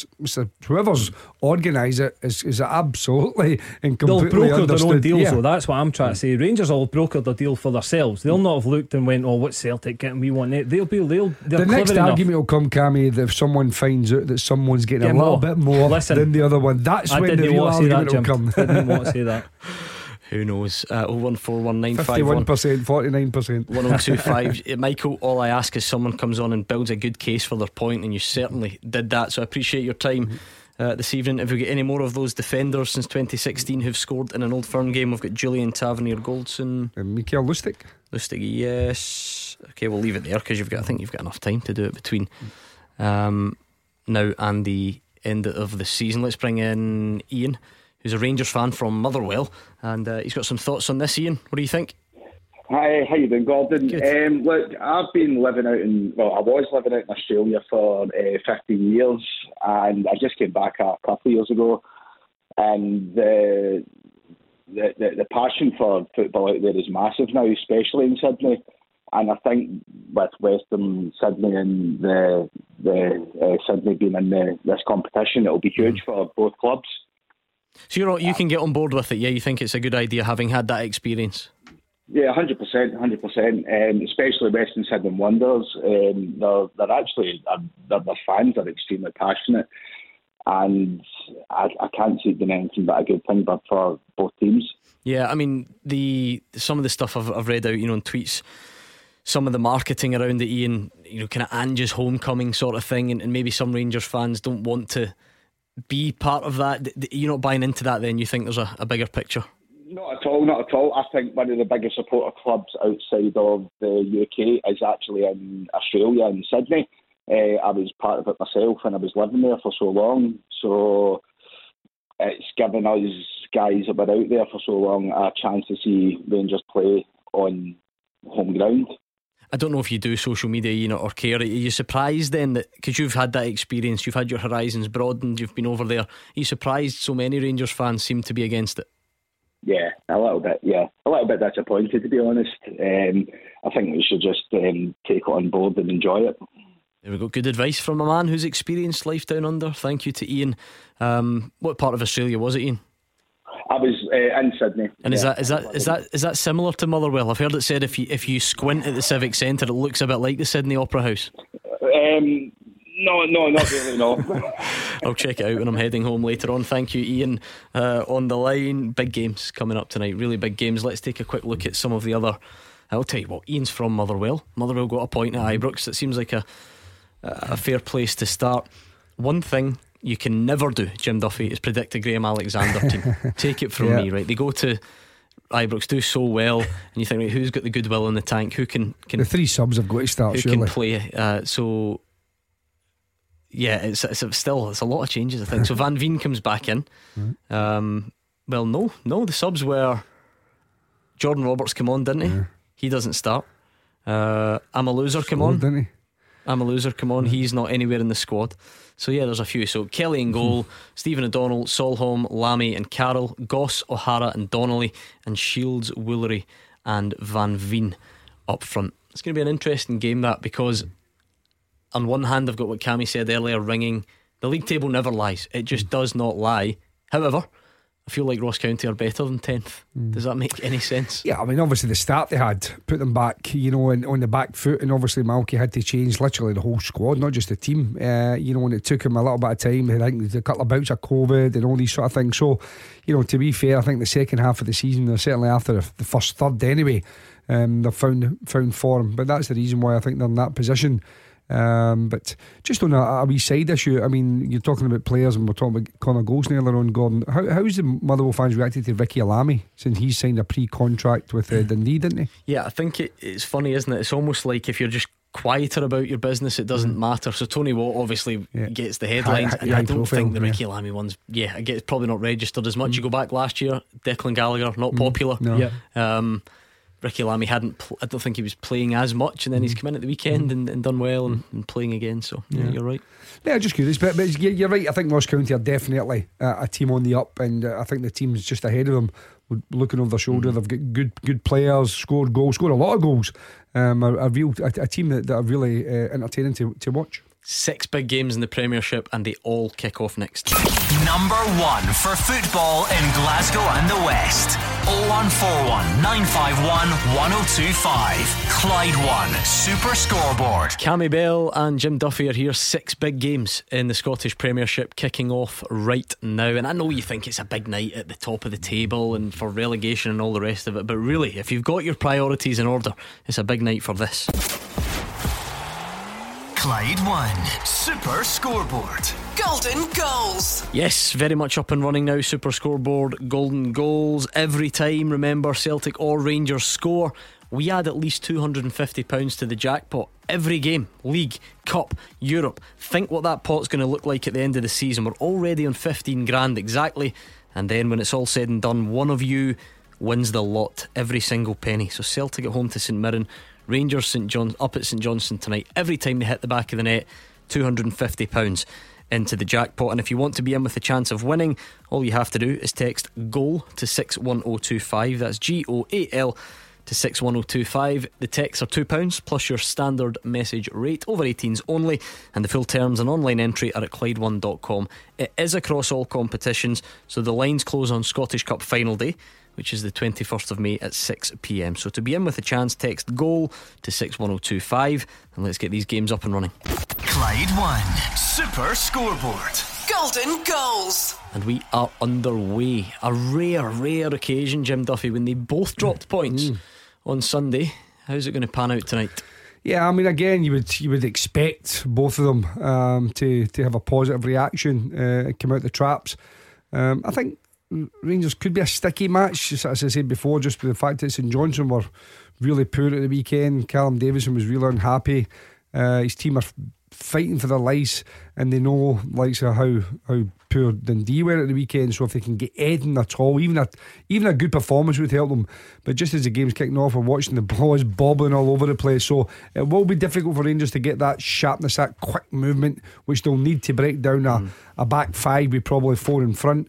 said, whoever's organised it is absolutely and completely they'll broker their own deals. So that's what I'm trying to say. Rangers will broker their deal for themselves. They'll not have looked and went, "Oh, what's Celtic getting? We want it." The next argument will come, Cammy, if someone finds out that someone's getting a little bit more than the other one. That's when the real argument will come. I didn't want to say that. Who knows? 0141951 51%, 49%, 1025. Michael, all I ask is someone comes on and builds a good case for their point, and you certainly did that. So I appreciate your time this evening. If we get any more of those defenders since 2016 who've scored in an Old Firm game, we've got Julian Tavernier Goldson and Mikael Lustig. Yes. Okay, we'll leave it there, because I think you've got enough time to do it between now and the end of the season. Let's bring in Ian, who's a Rangers fan from Motherwell, and he's got some thoughts on this. Ian, what do you think? Hi, how you doing, Gordon? Look, I was living out in Australia for 15 years, and I just came back a couple of years ago, and the passion for football out there is massive now, especially in Sydney. And I think with Western Sydney and the Sydney being in this competition, it'll be huge for both clubs. So you can get on board with it, yeah? You think it's a good idea, having had that experience? Yeah, 100%. Especially Western Sydney Wanderers. Their fans are extremely passionate, and I can't see it being anything but a good thing, but for both teams. Yeah, I mean, some of the stuff I've read out, in tweets. Some of the marketing around it, Ian, kind of Ange's homecoming sort of thing, and maybe some Rangers fans don't want to be part of that. You're not buying into that then? You think there's a bigger picture? Not at all. I think one of the biggest supporter clubs outside of the UK is actually in Australia, in Sydney. I was part of it myself and I was living there for so long, so it's given us guys that were out there for so long a chance to see Rangers play on home ground. I don't know if you do social media, or care. Are you surprised then that, because you've had that experience, you've had your horizons broadened, you've been over there, are you surprised so many Rangers fans seem to be against it? Yeah, a little bit, disappointed, to be honest. I think we should just take it on board and enjoy it. There we go, good advice from a man who's experienced life down under. Thank you to Ian. What part of Australia was it, Ian? I was in Sydney. And is that similar to Motherwell? I've heard it said if you squint at the Civic Centre, it looks a bit like the Sydney Opera House. No, not really, no. I'll check it out when I'm heading home later on. Thank you, Ian. On the line, big games coming up tonight, really big games. Let's take a quick look at some of the other. I'll tell you what, Ian's from Motherwell. Motherwell got a point at Ibrox. That seems like a fair place to start. One thing you can never do, Jim Duffy, is predict a Graham Alexander team. Take it from me, right? They go to Ibrox, do so well, and you think, right, who's got the goodwill in the tank? Who can the three subs have got to start? Who surely can play? So yeah, it's still a lot of changes, I think. So Van Veen comes back in. Well, no, the subs were Jordan Roberts came on, didn't he? Yeah. He doesn't start. I'm a loser. Come on, didn't he? I'm a loser, come on. He's not anywhere in the squad. So yeah, there's a few. So Kelly in goal, Stephen O'Donnell, Solholm, Lamy and Carroll, Goss, O'Hara and Donnelly, and Shields, Woolery and Van Veen up front. It's going to be an interesting game, that, because on one hand I've got what Cammy said earlier ringing. The league table never lies. It just does not lie. However, I feel like Ross County are better than 10th. Does that make any sense? Yeah, I mean, obviously the start they had put them back, on the back foot, and obviously Malky had to change literally the whole squad, not just the team. And it took him a little bit of time. I think the couple of bouts of COVID and all these sort of things. So, to be fair, I think the second half of the season, or certainly after the first third anyway, they've found form. But that's the reason why I think they're in that position. But just on a wee side issue, I mean, you're talking about players, and we're talking about Connor Goldson earlier on, Gordon. How's the Motherwell fans reacted to Vicky Alamy, since he signed a pre-contract with Dundee, didn't he? Yeah, I think it's funny, isn't it? It's almost like if you're just quieter about your business, it doesn't matter. So Tony Watt obviously gets the headlines. I don't think the Ricky Lamy one's it's probably not registered as much. You go back last year, Declan Gallagher, not popular. Ricky Lamy I don't think he was playing as much, and then he's come in at the weekend and done well and playing again. So you're right. Yeah, just curious, but you're right. I think Ross County are definitely a team on the up, and I think the team's just ahead of them, looking over their shoulder. They've got good players, scored a lot of goals. A team that are really entertaining to watch. 6 big games in the Premiership, and they all kick off next. Number 1 for football in Glasgow and the West. 0141 951 1025. Clyde 1 Super Scoreboard. Cammy Bell and Jim Duffy are here. 6 big games in the Scottish Premiership kicking off right now. And I know you think it's a big night at the top of the table and for relegation and all the rest of it, but really, if you've got your priorities in order, it's a big night for this. Clyde 1 Super Scoreboard. Golden goals. Yes, very much up and running now. Super Scoreboard, golden goals. Every time, remember, Celtic or Rangers score, we add at least £250 to the jackpot. Every game, league, cup, Europe. Think what that pot's going to look like at the end of the season. We're already on 15 grand exactly. And then when it's all said and done, one of you wins the lot, every single penny. So Celtic at home to St Mirren, Rangers St John up at St Johnstone tonight. Every time they hit the back of the net, £250 into the jackpot. And if you want to be in with a chance of winning, all you have to do is text GOAL to 61025. That's GOAL to 61025. The texts are £2 plus your standard message rate, over 18s only, and the full terms and online entry are at Clyde1.com. It is across all competitions, so the lines close on Scottish Cup final day, which is the 21st of May at 6pm. So to be in with a chance, text GOAL to 61025 and let's get these games up and running. Clyde 1 Super Scoreboard Golden Goals. And we are underway. A rare occasion, Jim Duffy, when they both dropped points on Sunday. How's it going to pan out tonight? Yeah, I mean, again, you would expect both of them to have a positive reaction, come out the traps. I think Rangers could be a sticky match, as I said before, just with the fact that St Johnstone were really poor at the weekend. Callum Davison was really unhappy. His team are fighting for their lives, and they know likes of how poor Dundee were at the weekend. So if they can get Eden at all, even a good performance would help them. But just as the game's kicking off, we're watching the ball is bobbling all over the place, so it will be difficult for Rangers to get that sharpness, that quick movement, which they'll need to break down a back five with probably four in front.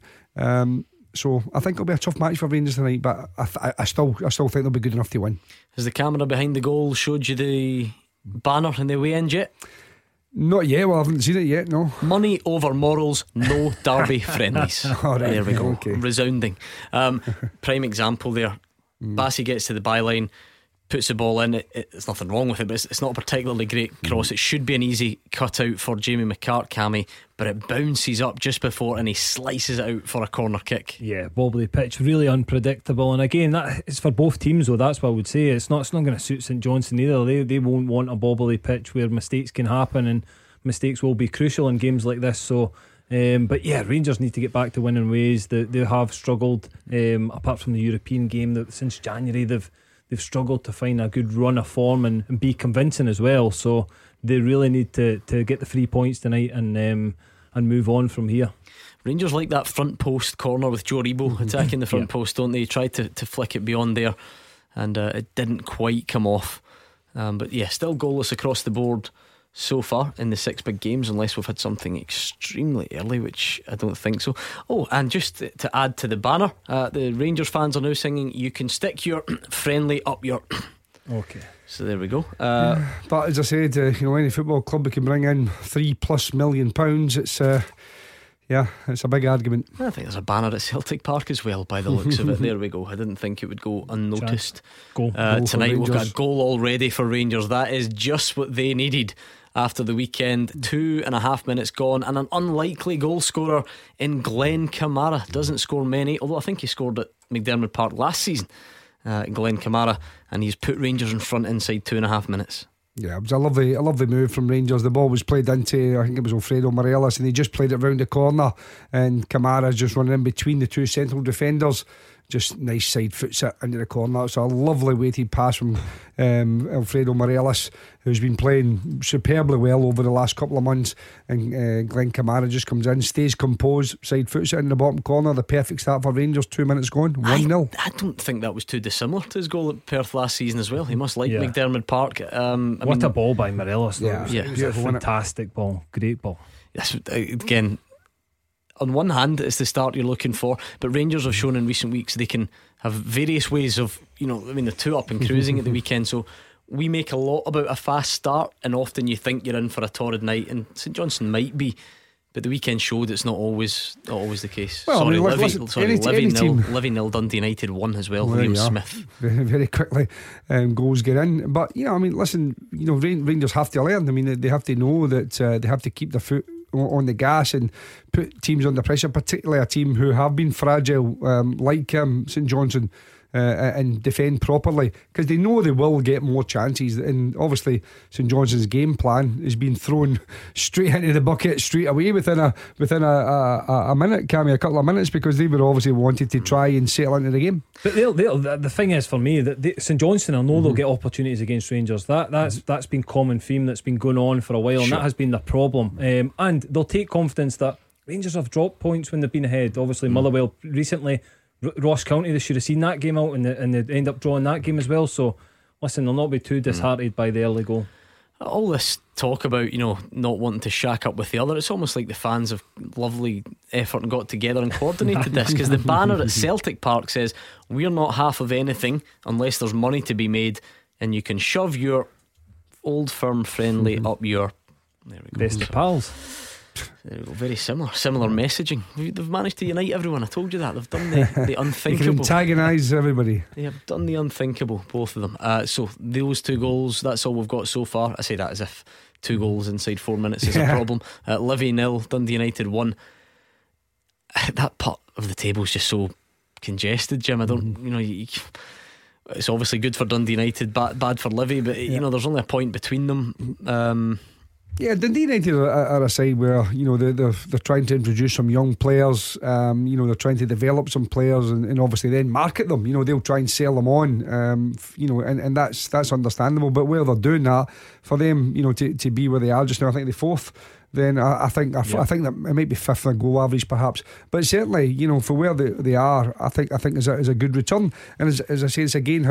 So I think it'll be a tough match for Rangers tonight, but I still think they'll be good enough to win. Has the camera behind the goal showed you the banner and the way in yet? Not yet. Well, I haven't seen it yet. No. Money over morals, no derby friendlies. All right, there we go. Okay. Resounding. Prime example there. Bassey gets to the byline, puts the ball in. There's nothing wrong with it, but it's not a particularly great cross. It should be an easy cutout for Jamie McCart, Cammy, but it bounces up just before and he slices it out for a corner kick. Yeah, wobbly pitch, really unpredictable. And again, that is for both teams though. That's what I would say. It's not going to suit St Johnstone either. They won't want a wobbly pitch where mistakes can happen, and mistakes will be crucial in games like this. So but yeah, Rangers need to get back to winning ways. They have struggled, apart from the European game, that since January they've struggled to find a good run of form and be convincing as well. So they really need to get the 3 points tonight and move on from here. Rangers like that front post corner with Joe Rebo attacking the front post, don't they? He tried to flick it beyond there, and it didn't quite come off. But yeah, still goalless across the board so far in the six big games, unless we've had something extremely early, which I don't think so. Oh, and just to add to the banner, the Rangers fans are now singing, "You can stick your friendly up your..." Okay, so there we go. But as I said, any football club that can bring in £3+ million, it's it's a big argument. I think there's a banner at Celtic Park as well, by the looks of it. There we go. I didn't think it would go unnoticed. Goal tonight. We've got a goal already for Rangers. That is just what they needed after the weekend. 2.5 minutes gone, and an unlikely goal scorer in Glenn Kamara. Doesn't score many, although I think he scored at McDermott Park last season, Glenn Kamara, and he's put Rangers in front inside 2.5 minutes. Yeah, it was a lovely move from Rangers. The ball was played into, I think it was Alfredo Morelos, and he just played it round the corner, and Kamara just running in between the two central defenders. Just nice side foot set into the corner. It's a lovely weighted pass from Alfredo Morelos, who's been playing superbly well over the last couple of months. And Glenn Kamara just comes in, stays composed, side foot set in the bottom corner. The perfect start for Rangers, 2 minutes gone, 1-0. I don't think that was too dissimilar to his goal at Perth last season as well. He must like McDermott Park. A ball by Morelos though. It was a fantastic ball. Great ball. Yes, again, on one hand it's the start you're looking for, but Rangers have shown in recent weeks they can have various ways of, they're two up and cruising at the weekend. So we make a lot about a fast start, and often you think you're in for a torrid night, and St Johnstone might be, but the weekend showed it's not always the case. Well, sorry, I mean, Livy 0, Dundee United 1 as well. Liam Smith very quickly goals get in. But Rangers have to learn. I mean, they have to know that they have to keep their foot on the gas and put teams under pressure, particularly a team who have been fragile, like St Johnstone, and defend properly, because they know they will get more chances. And obviously St Johnstone's game plan has been thrown straight into the bucket straight away within a minute, Cammy, a couple of minutes, because they were obviously wanted to try and settle into the game. But the thing is, for me, that St Johnstone, I know they'll get opportunities against Rangers. That's been common theme that's been going on for a while, and that has been the problem. And they'll take confidence that Rangers have dropped points when they've been ahead. Obviously Motherwell recently, Ross County, they should have seen that game out, and they end up drawing that game as well. So listen, they'll not be too disheartened by the early goal. All this talk about, you know, not wanting to shack up with the other, it's almost like the fans have lovely effort and got together and coordinated this, because the banner at Celtic Park says we're not half of anything unless there's money to be made, and you can shove your Old Firm friendly up your, there we go, best of pals. Very similar messaging. They've managed to unite everyone. I told you that. They've done the unthinkable. You can antagonise everybody. They have done the unthinkable, both of them. So those two goals, that's all we've got so far. I say that as if 2 goals inside 4 minutes is a problem. Livy 0, Dundee United 1. That part of the table is just so congested, Jim. I don't, you know, it's obviously good for Dundee United, bad for Livy, but you know, there's only a point between them. Yeah, Dundee United are a side where, you know, they're trying to introduce some young players. You know, they're trying to develop some players, and obviously then market them. You know, they'll try and sell them on. You know, and that's understandable. But where they're doing that, for them, you know, to be where they are just now, I think they're 4th. Then I think that it might be 5th in goal average perhaps, but certainly, you know, for where they are, I think is a good return. And as I say, it's again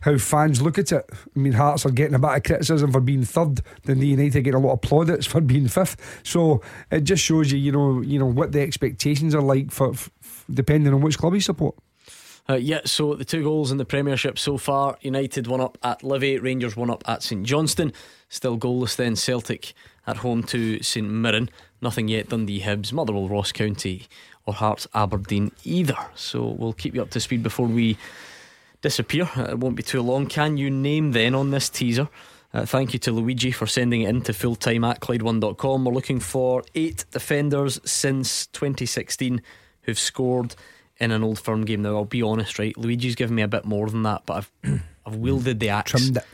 how fans look at it. I mean, Hearts are getting a bit of criticism for being 3rd, then the United get a lot of plaudits for being 5th. So it just shows you, you know what the expectations are like for depending on which club you support. So the 2 goals in the Premiership so far. United 1 up at Livy, Rangers 1 up at St Johnstone. Still goalless then, Celtic at home to St Mirren. Nothing yet, Dundee, Hibs, Motherwell, Ross County, or Hearts, Aberdeen either. So we'll keep you up to speed before we disappear. It won't be too long. Can you name then on this teaser? Thank you to Luigi for sending it in to fulltime at Clyde1.com. We're looking for 8 defenders since 2016 who've scored in an Old Firm game. Now I'll be honest, right, Luigi's given me a bit more than that, but I've wielded the axe. Trimmed it.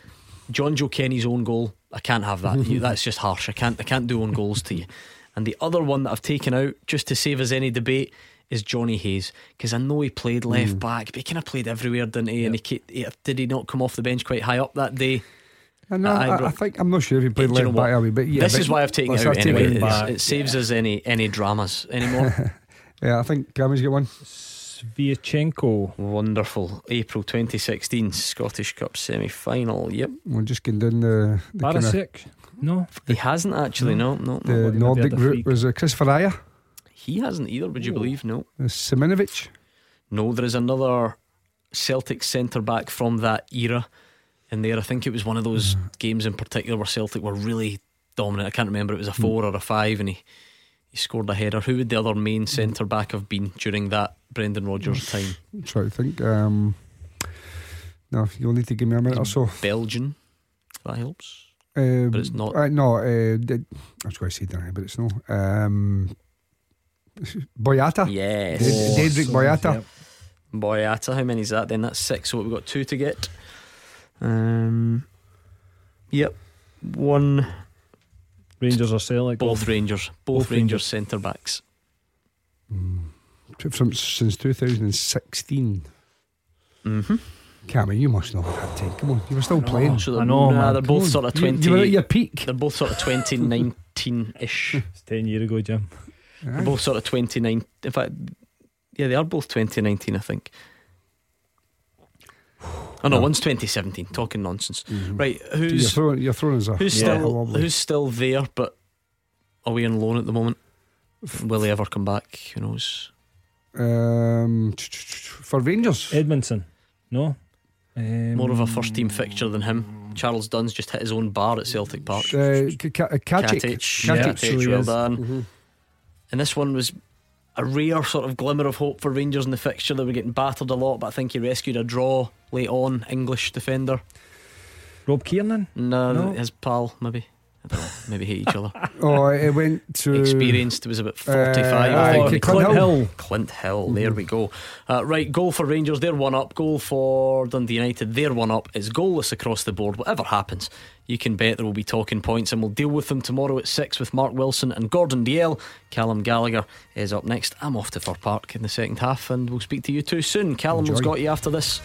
John Joe Kenny's own goal, I can't have that. That's just harsh. I can't do own goals to you. And the other one that I've taken out, just to save us any debate, is Johnny Hayes, because I know he played left back, but he kind of played everywhere, didn't he? Yep. And did he not come off the bench quite high up that day? No, I think, I'm not sure if he played left back, but yeah, this is why I've taken it out anyway. It saves us any dramas anymore. Yeah, I think Gammy's got one. Sviatchenko. Wonderful. April 2016 Scottish Cup semi-final. Yep. We're just getting down the Barisic. No, he hasn't actually. No. The Nordic route was Christopher Ayer. He hasn't either. Would you believe? No. Seminovic. No, there is another Celtic centre back from that era in there. I think it was one of those games in particular where Celtic were really dominant. I can't remember. It was a 4 or a 5, and he scored a header. Who would the other main centre back have been during that Brendan Rodgers time? I'm trying to think. No, you'll need to give me a minute or so. Belgian, if that helps. But it's not. I was going to say Danny, but it's not. Boyata. Yes, Dedrick Boyata. Yep. Boyata. How many is that then? That's 6. So we've got 2 to get. Yep. 1. Rangers or Celtic? Both Rangers. Both Rangers centre backs. Since 2016. Cammy, you must know what that time. Come on, you were still playing. I know. They're both sort of 20. You were at your peak. They're both sort of 2019-ish. It's 10 years ago, Jim. Right. They're both sort of 2019. In fact, yeah, they are both 2019, I think. Oh no, one's 2017. Talking nonsense. Right, you're throwing us off. Who's still there but away on loan at the moment? Will he ever come back? Who knows? For Rangers, Edmondson. No, more of a first team fixture than him. Charles Dunn's just hit his own bar at Celtic Park. Katic. Well done. And this one was a rare sort of glimmer of hope for Rangers in the fixture. They were getting battered a lot, but I think he rescued a draw late on. English defender Rob Kiernan? No, his pal, maybe. I don't know, maybe hate each other. It went to experienced. It was about 45, I think. Clint Hill. There we go. Right, goal for Rangers, they're 1 up. Goal for Dundee United, they're 1 up. It's goalless across the board. Whatever happens, you can bet there will be talking points, and we'll deal with them tomorrow at 6 with Mark Wilson and Gordon Dalziel. Callum Gallagher is up next. I'm off to Fir Park in the second half, and we'll speak to you too soon. Callum, what's got you after this?